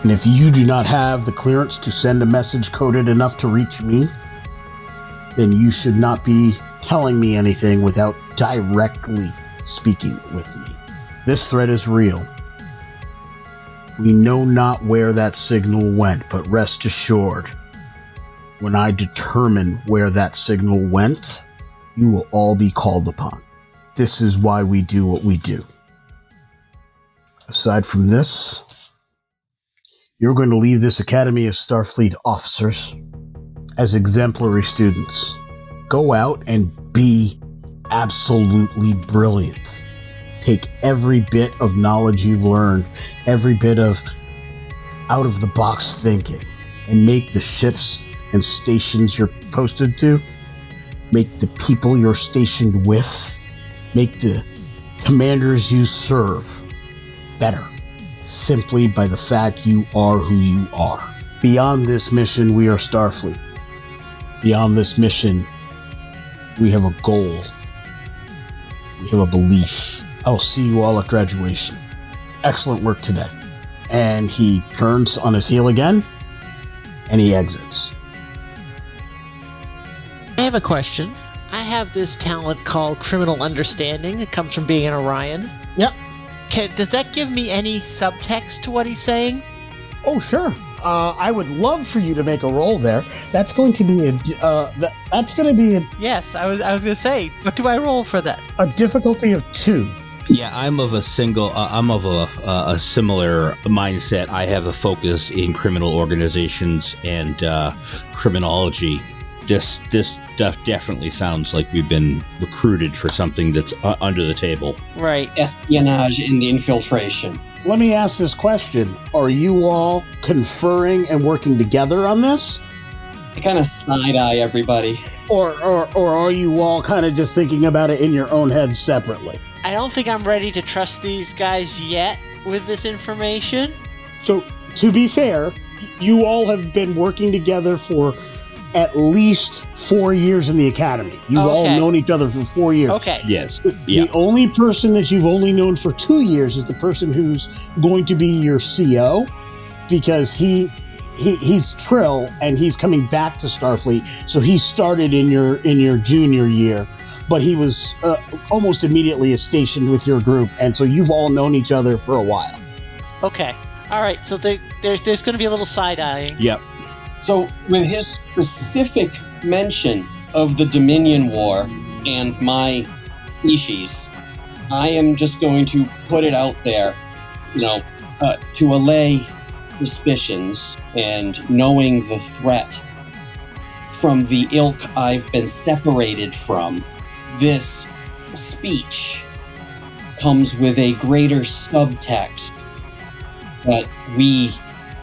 And if you do not have the clearance to send a message coded enough to reach me, then you should not be telling me anything without directly speaking with me. This threat is real. We know not where that signal went, but rest assured, when I determine where that signal went, you will all be called upon. This is why we do what we do. Aside from this, you're going to leave this Academy as Starfleet officers, as exemplary students. Go out and be absolutely brilliant. Take every bit of knowledge you've learned, every bit of out-of-the-box thinking, and make the ships and stations you're posted to, make the people you're stationed with, make the commanders you serve better, simply by the fact you are who you are. Beyond this mission, we are Starfleet. Beyond this mission, we have a goal. We have a belief. I will see you all at graduation. Excellent work today. And he turns on his heel again, and he exits. I have a question. I have this talent called Criminal Understanding. It comes from being an Orion. Yep. Does that give me any subtext to what he's saying? Oh, sure. I would love for you to make a roll there. That's going to be a... Yes, I was going to say, what do I roll for that? A difficulty of 2. Yeah, I'm of a single... I'm of a similar mindset. I have a focus in criminal organizations and criminology. This stuff definitely sounds like we've been recruited for something that's under the table. Right. Espionage and infiltration. Let me ask this question. Are you all conferring and working together on this? I kind of side-eye everybody. Or are you all kind of just thinking about it in your own head separately? I don't think I'm ready to trust these guys yet with this information. So, to be fair, you all have been working together for... at least 4 years in the academy. You've all known each other for 4 years. Okay. Yes. The only person that you've only known for 2 years is the person who's going to be your CO, because he's Trill and he's coming back to Starfleet. So he started in your junior year, but he was almost immediately stationed with your group, and so you've all known each other for a while. Okay. All right. So there's going to be a little side eyeing. Yep. So, with his specific mention of the Dominion War and my species, I am just going to put it out there, to allay suspicions and knowing the threat from the ilk I've been separated from. This speech comes with a greater subtext that we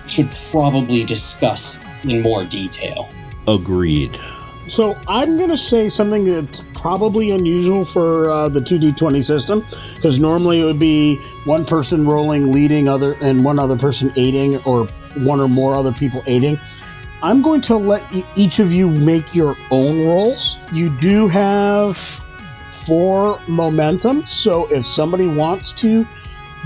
should probably discuss in more detail. Agreed. So I'm going to say something that's probably unusual for the 2D20 system, because normally it would be one person rolling, leading, and one other person aiding, or one or more other people aiding. I'm going to let each of you make your own rolls. You do have 4 momentum, so if somebody wants to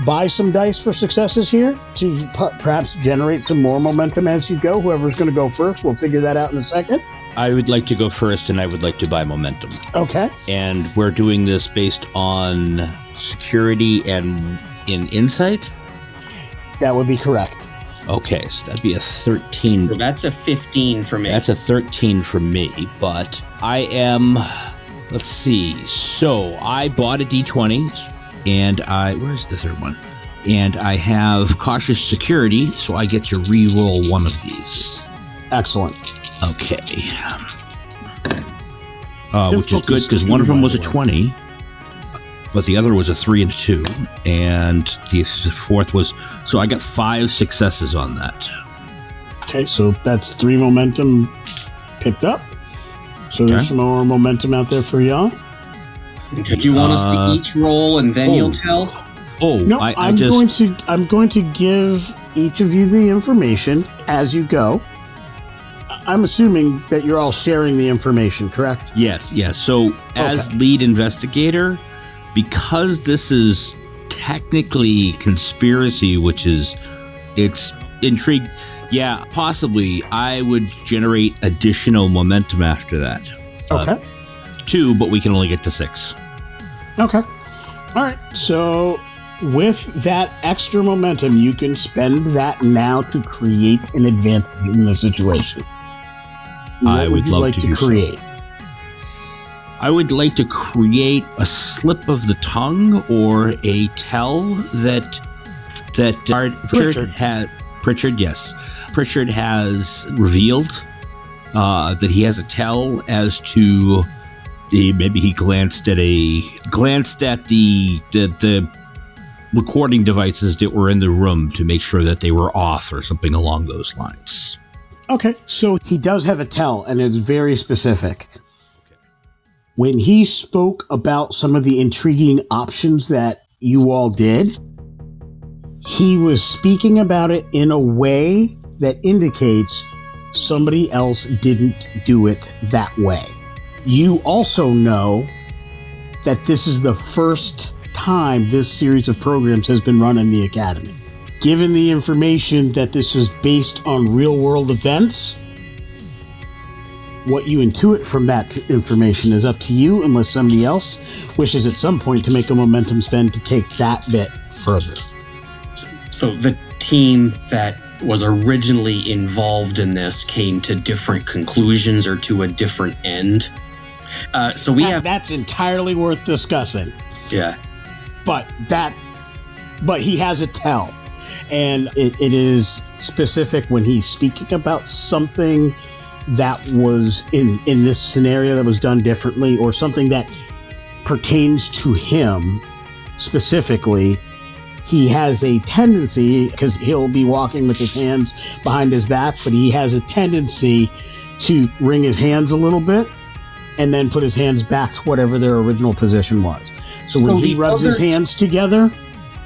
buy some dice for successes here to perhaps generate some more momentum as you go. Whoever's going to go first, we'll figure that out in a second. I would like to go first, and I would like to buy momentum. Okay. And we're doing this based on security and in insight? That would be correct. Okay, so that'd be a 13. Well, that's a 15 for me. That's a 13 for me, but I am... Let's see. So I bought a D20... and I, where's the third one? And I have cautious security, so I get to re-roll one of these. Excellent. Okay. Which is good, because one of them was a 20, but the other was a 3 and a 2, and the fourth was... So I got 5 successes on that. Okay, so that's 3 momentum picked up. So there's some more momentum out there for y'all. Did you want us to each roll and then you'll tell? Oh, no, I'm going to give each of you the information as you go. I'm assuming that you're all sharing the information, correct? Yes. So as lead investigator, because this is technically conspiracy, which is it's intrigued. Yeah, possibly I would generate additional momentum after that. Okay. 2, but we can only get to 6. Okay. All right. So with that extra momentum, you can spend that now to create an advantage in the situation. I would like to create a slip of the tongue or a tell that Pritchard has revealed that he has a tell as to. Maybe he glanced at the recording devices that were in the room to make sure that they were off or something along those lines. Okay, so he does have a tell, and it's very specific. Okay. When he spoke about some of the intriguing options that you all did, he was speaking about it in a way that indicates somebody else didn't do it that way. You also know that this is the first time this series of programs has been run in the Academy. Given the information that this is based on real-world events, what you intuit from that information is up to you, unless somebody else wishes at some point to make a momentum spend to take that bit further. So the team that was originally involved in this came to different conclusions or to a different end. That's entirely worth discussing. Yeah. But he has a tell. And it is specific when he's speaking about something that was in this scenario that was done differently, or something that pertains to him specifically. He has a tendency, because he'll be walking with his hands behind his back, but he has a tendency to wring his hands a little bit and then put his hands back to whatever their original position was. So when he rubs his hands together,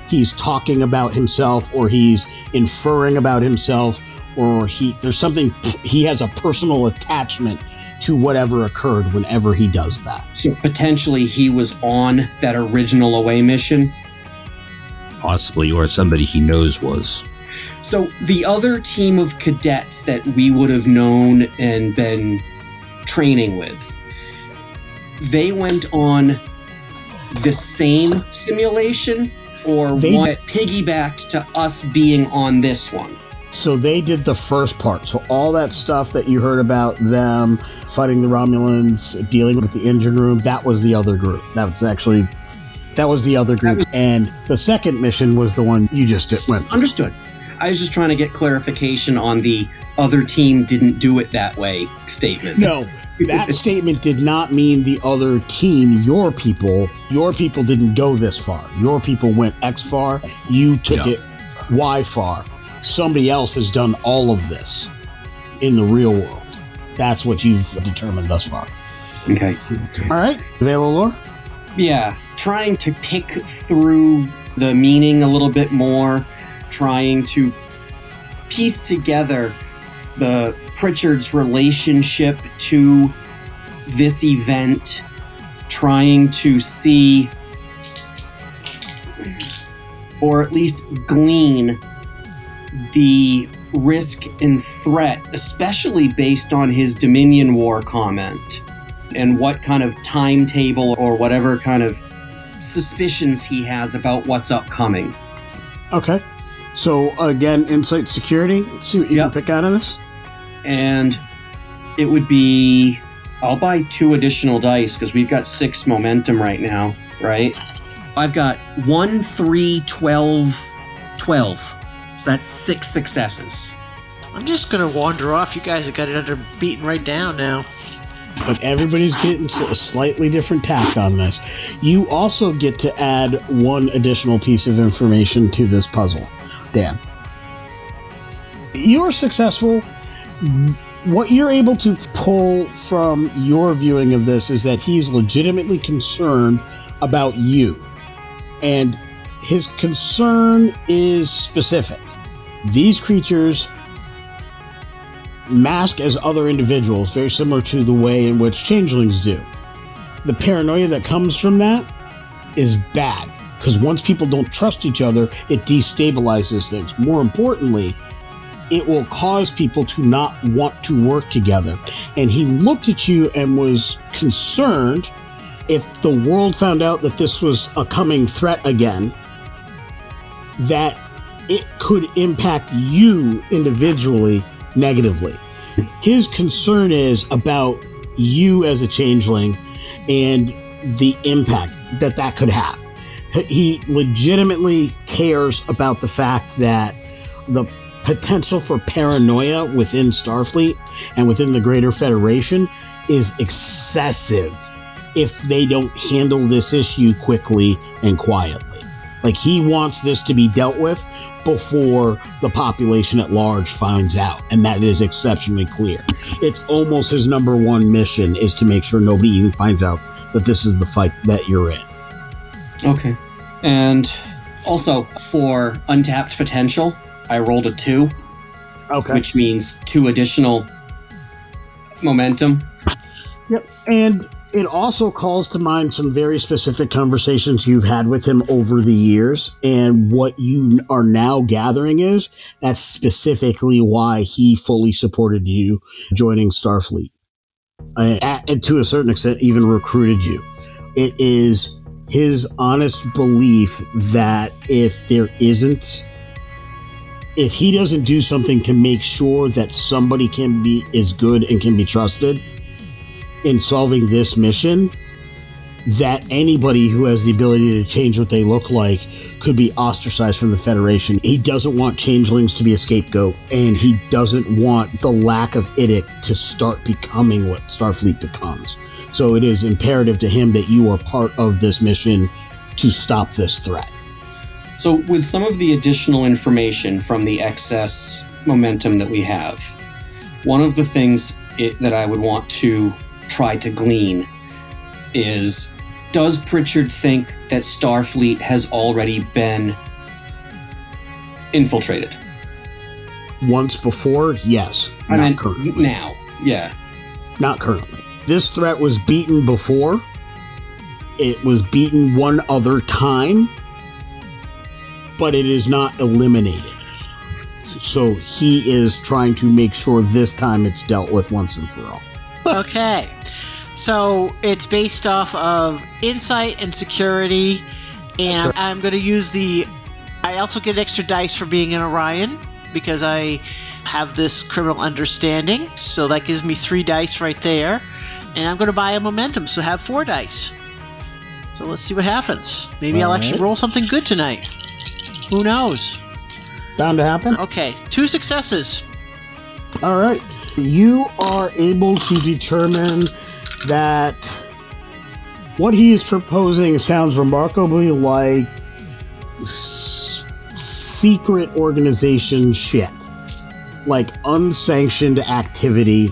he's talking about himself, or he's inferring about himself, or he has a personal attachment to whatever occurred whenever he does that. So potentially he was on that original away mission? Possibly, or somebody he knows was. So the other team of cadets that we would have known and been training with, they went on the same simulation, or one that piggybacked to us being on this one? So they did the first part. So all that stuff that you heard about them fighting the Romulans, dealing with the engine room, that was the other group. That was the other group. And the second mission was the one you just went to. Understood. I was just trying to get clarification on the other team didn't do it that way statement. No, that statement did not mean the other team, your people. Your people didn't go this far. Your people went X far. You took it Y far. Somebody else has done all of this in the real world. That's what you've determined thus far. Okay. All right. Available lore? Yeah. Trying to pick through the meaning a little bit more, trying to piece together the Pritchard's relationship to this event, trying to see, or at least glean, the risk and threat, especially based on his Dominion War comment, and what kind of timetable or whatever kind of suspicions he has about what's upcoming. Okay. So, again, insight security. Let's see what you can pick out of this. And it would be... I'll buy 2 additional dice, because we've got 6 momentum right now, right? I've got 1, 3, 12, 12. So that's 6 successes. I'm just going to wander off. You guys have got it beaten right down now. But everybody's getting a slightly different tact on this. You also get to add 1 additional piece of information to this puzzle. Dan, you're successful. What you're able to pull from your viewing of this is that he's legitimately concerned about you. And his concern is specific. These creatures mask as other individuals, very similar to the way in which changelings do. The paranoia that comes from that is bad, because once people don't trust each other, it destabilizes things. More importantly, it will cause people to not want to work together. And he looked at you and was concerned if the world found out that this was a coming threat again, that it could impact you individually negatively. His concern is about you as a changeling and the impact that could have. He legitimately cares about the fact that the potential for paranoia within Starfleet and within the greater Federation is excessive if they don't handle this issue quickly and quietly. Like, he wants this to be dealt with before the population at large finds out, and that is exceptionally clear. It's almost his number one mission is to make sure nobody even finds out that this is the fight that you're in. Okay. And also, for untapped potential, I rolled a 2. Okay. Which means 2 additional momentum. Yep. And it also calls to mind some very specific conversations you've had with him over the years. And what you are now gathering is that's specifically why he fully supported you joining Starfleet. And to a certain extent, even recruited you. It is his honest belief that if he doesn't do something to make sure that somebody is good and can be trusted in solving this mission, that anybody who has the ability to change what they look like could be ostracized from the Federation. He doesn't want changelings to be a scapegoat, and he doesn't want the lack of it to start becoming what Starfleet becomes. So it is imperative to him that you are part of this mission to stop this threat. So with some of the additional information from the excess momentum that we have, one of the things that I would want to try to glean is, does Pritchard think that Starfleet has already been infiltrated? Once before, yes. Not currently. Now, yeah. Not currently. This threat was beaten before. It was beaten one other time, but it is not eliminated. So he is trying to make sure this time it's dealt with once and for all. Okay. So it's based off of insight and security, and I'm going to use I also get extra dice for being an Orion, because I have this criminal understanding, so that gives me 3 dice right there. And I'm going to buy a momentum, so have 4 dice. So let's see what happens. Maybe I'll actually roll something good tonight. Who knows? Bound to happen. Okay, 2 successes. All right. You are able to determine that what he is proposing sounds remarkably like secret organization shit. Like unsanctioned activity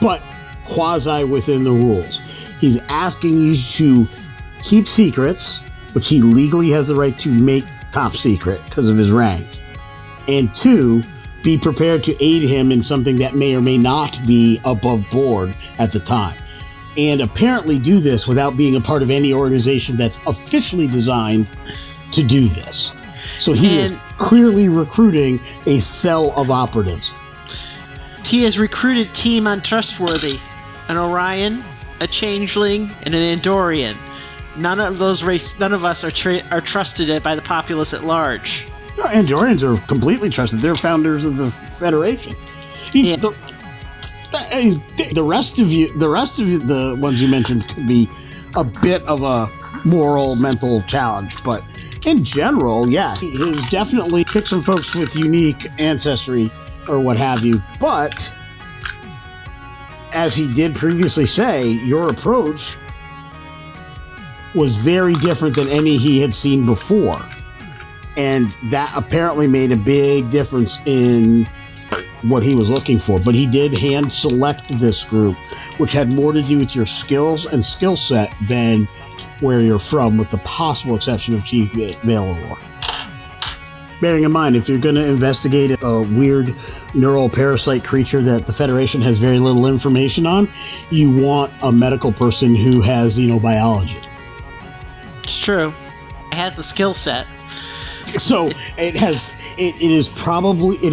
but quasi within the rules. He's asking you to keep secrets, which he legally has the right to make top secret because of his rank. And 2, be prepared to aid him in something that may or may not be above board at the time. And apparently do this without being a part of any organization that's officially designed to do this. So he is clearly recruiting a cell of operatives. He has recruited Team Untrustworthy, an Orion, a Changeling, and an Andorian. None of us are trusted by the populace at large. No, Andorians are completely trusted. They're founders of the Federation. Yeah. The rest of you, the ones you mentioned, could be a bit of a moral, mental challenge, but in general, yeah, he's definitely picked some folks with unique ancestry or what have you. But as he did previously say, your approach was very different than any he had seen before. And that apparently made a big difference in what he was looking for. But he did hand select this group, which had more to do with your skills and skill set than where you're from, with the possible exception of Chief Valor. Bearing in mind, if you're going to investigate a weird neural parasite creature that the Federation has very little information on, you want a medical person who has xenobiology. It's true. I have the skill set. So it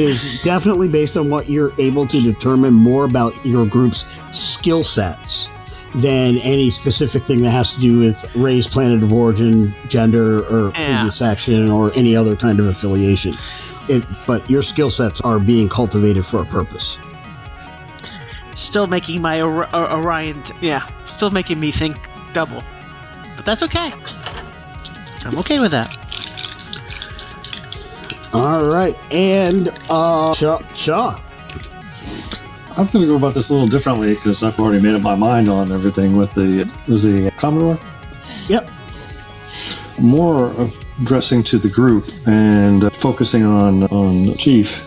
is definitely based on what you're able to determine more about your group's skill sets than any specific thing that has to do with race, planet of origin, gender, or previous action, or any other kind of affiliation. But your skill sets are being cultivated for a purpose. Still making my Orion... yeah, still making me think double. But that's okay. I'm okay with that. All right, and Cha. I'm going to go about this a little differently because I've already made up my mind on everything with the Commodore. Yep. More of addressing to the group and focusing on Chief.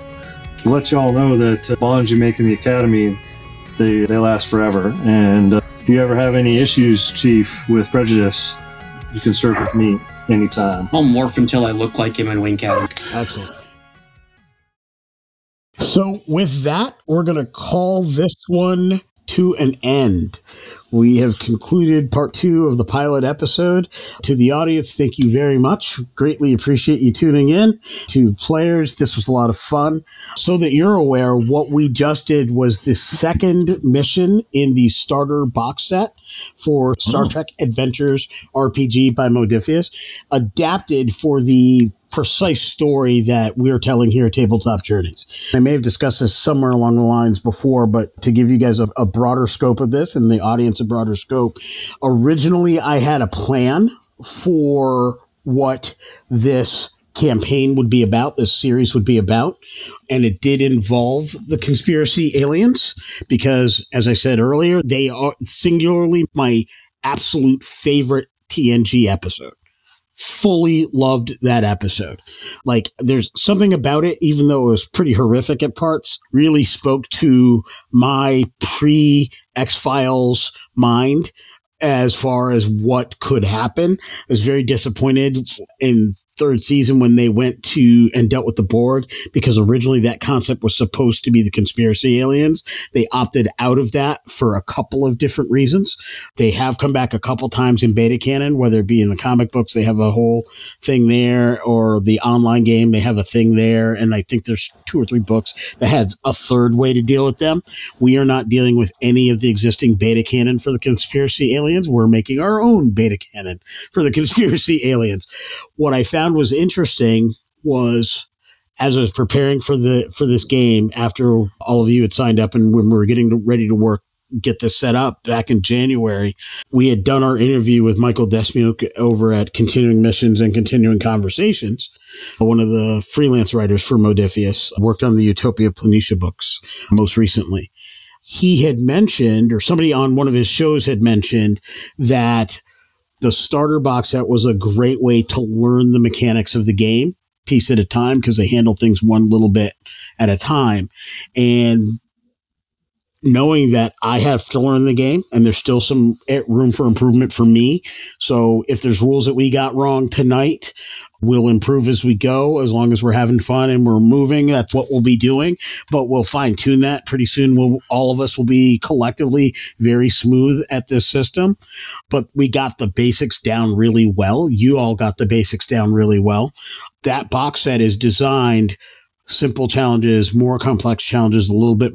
Let y'all know that bonds you make in the academy, they last forever. And if you ever have any issues, Chief, with prejudice, you can serve with me anytime. I'll morph until I look like him and wink at him. Excellent. So with that, we're going to call this one to an end. We have concluded part 2 of the pilot episode. To the audience, thank you very much. Greatly appreciate you tuning in. To players, this was a lot of fun. So that you're aware, what we just did was the second mission in the starter box set for Star Trek Adventures RPG by Modiphius, adapted for the precise story that we're telling here at Tabletop Journeys. I may have discussed this somewhere along the lines before, but to give you guys a broader scope of this and the audience a broader scope, originally I had a plan for what this campaign would be about, this series would be about, and it did involve the conspiracy aliens because, as I said earlier, they are singularly my absolute favorite TNG episode. Fully loved that episode. Like, there's something about it, even though it was pretty horrific at parts, really spoke to my pre-X-Files mind as far as what could happen. I was very disappointed in third season when they went to and dealt with the Borg, because originally that concept was supposed to be the conspiracy aliens. They opted out of that for a couple of different reasons. They have come back a couple times in beta canon, whether it be in the comic books, they have a whole thing there, or the online game, they have a thing there. And I think there's 2 or 3 books that had a third way to deal with them. We are not dealing with any of the existing beta canon for the conspiracy aliens. We're making our own beta canon for the conspiracy aliens. What I found was interesting was, as I was preparing for this game, after all of you had signed up and when we were getting ready to get this set up back in January, we had done our interview with Michael Desmuke over at Continuing Missions and Continuing Conversations, one of the freelance writers for Modiphius, worked on the Utopia Planitia books most recently. He had mentioned, or somebody on one of his shows had mentioned, that the starter box set was a great way to learn the mechanics of the game piece at a time, because they handle things one little bit at a time. And knowing that I have to learn the game and there's still some room for improvement for me. So if there's rules that we got wrong tonight, we'll improve as we go, as long as we're having fun and we're moving. That's what we'll be doing. But we'll fine-tune that pretty soon. All of us will be collectively very smooth at this system. But we got the basics down really well. You all got the basics down really well. That box set is designed simple challenges, more complex challenges, a little bit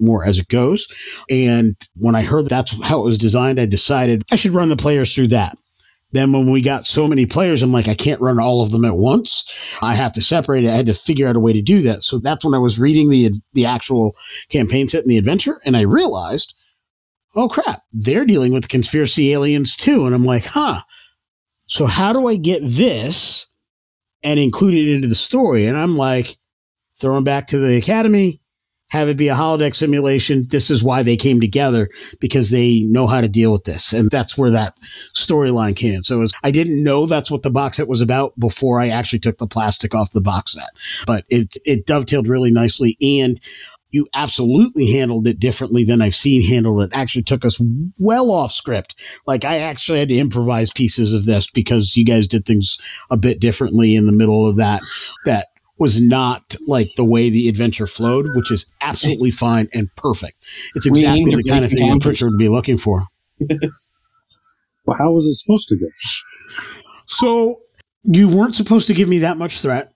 more as it goes. And when I heard that's how it was designed, I decided I should run the players through that. Then when we got so many players, I'm like, I can't run all of them at once. I have to separate it. I had to figure out a way to do that. So that's when I was reading the actual campaign set and the adventure, and I realized, oh crap, they're dealing with conspiracy aliens too. And I'm like, huh, so how do I get this and include it into the story? And I'm like, throw them back to the academy, have it be a holodeck simulation. This is why they came together, because they know how to deal with this. And that's where that storyline came. So I didn't know that's what the box set was about before I actually took the plastic off the box set. But it dovetailed really nicely. And you absolutely handled it differently than I've seen handled it. Actually took us well off script. Like, I actually had to improvise pieces of this because you guys did things a bit differently in the middle of that was not like the way the adventure flowed, which is absolutely fine and perfect. It's exactly the kind of thing a Pritchard would be looking for. Well, how was it supposed to go? So you weren't supposed to give me that much threat.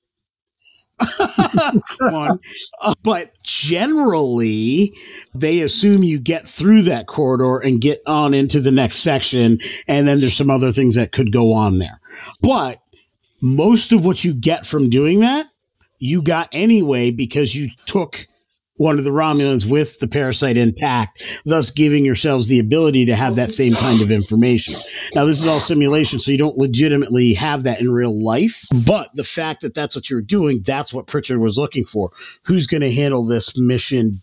But generally, they assume you get through that corridor and get on into the next section, and then there's some other things that could go on there. But most of what you get from doing that, you got anyway, because you took one of the Romulans with the parasite intact, thus giving yourselves the ability to have that same kind of information. Now, this is all simulation, so you don't legitimately have that in real life. But the fact that that's what you're doing, that's what Pritchard was looking for. Who's going to handle this mission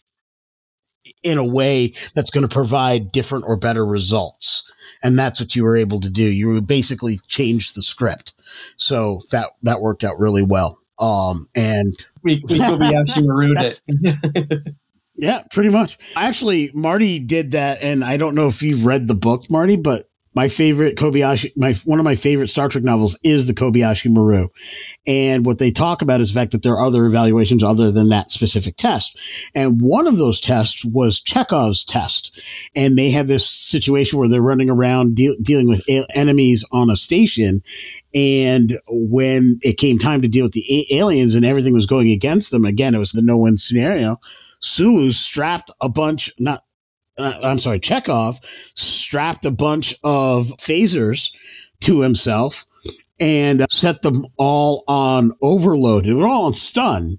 in a way that's going to provide different or better results? And that's what you were able to do. You basically changed the script. So that worked out really well. And we Kobayashi Maru it. Yeah, pretty much. Actually, Marty did that, and I don't know if you've read the book, Marty, but My favorite Kobayashi, one of my favorite Star Trek novels is the Kobayashi Maru. And what they talk about is the fact that there are other evaluations other than that specific test. And one of those tests was Chekhov's test. And they have this situation where they're running around dealing with enemies on a station. And when it came time to deal with the aliens and everything was going against them, again, it was the no-win scenario. Sulu strapped a bunch, Chekhov strapped a bunch of phasers to himself and set them all on overload. They were all on stun,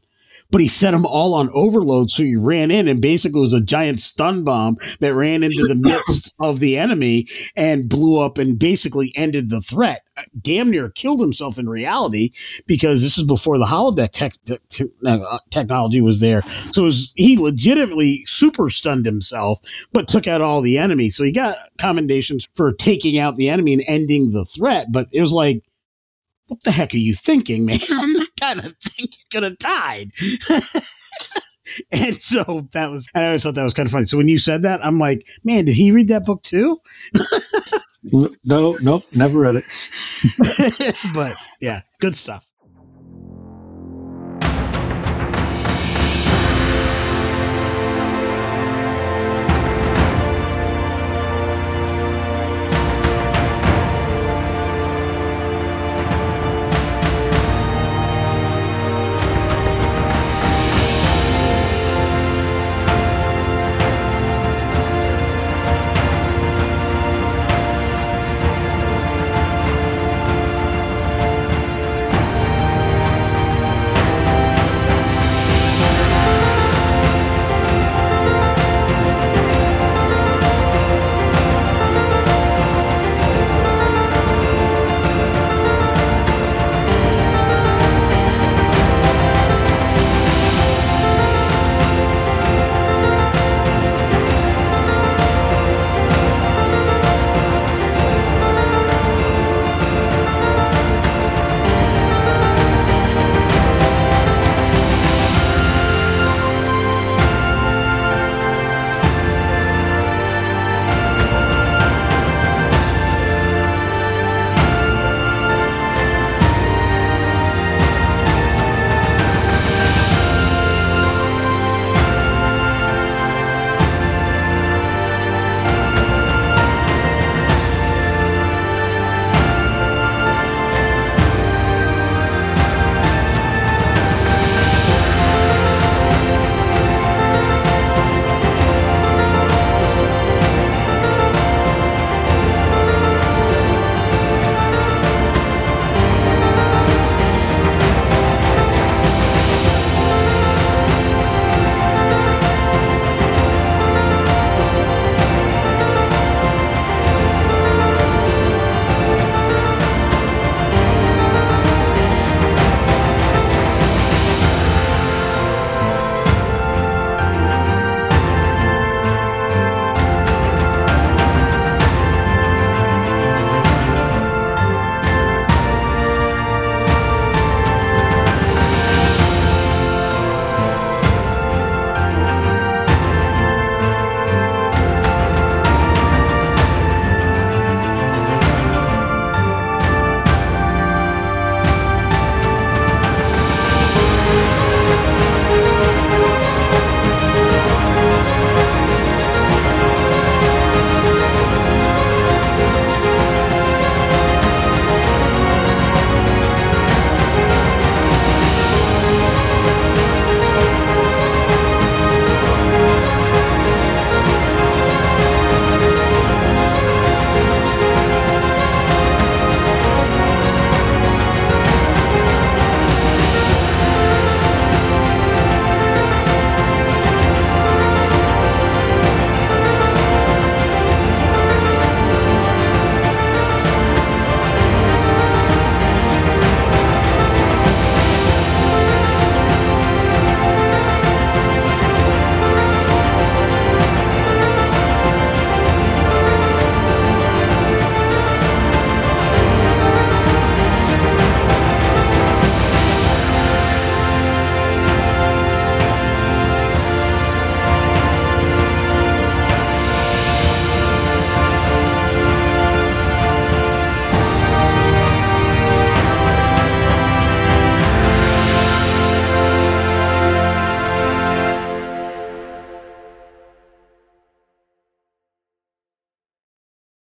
but he set them all on overload, so he ran in and basically was a giant stun bomb that ran into the midst of the enemy and blew up and basically ended the threat. Damn near killed himself in reality, because this is before the holodeck technology was there. So he legitimately super stunned himself, but took out all the enemy. So he got commendations for taking out the enemy and ending the threat, but it was like, what the heck are you thinking, man? I kind of think you could have died. And so that was, I always thought that was kind of funny. So when you said that, I'm like, man, did he read that book too? Nope, never read it. But yeah, good stuff.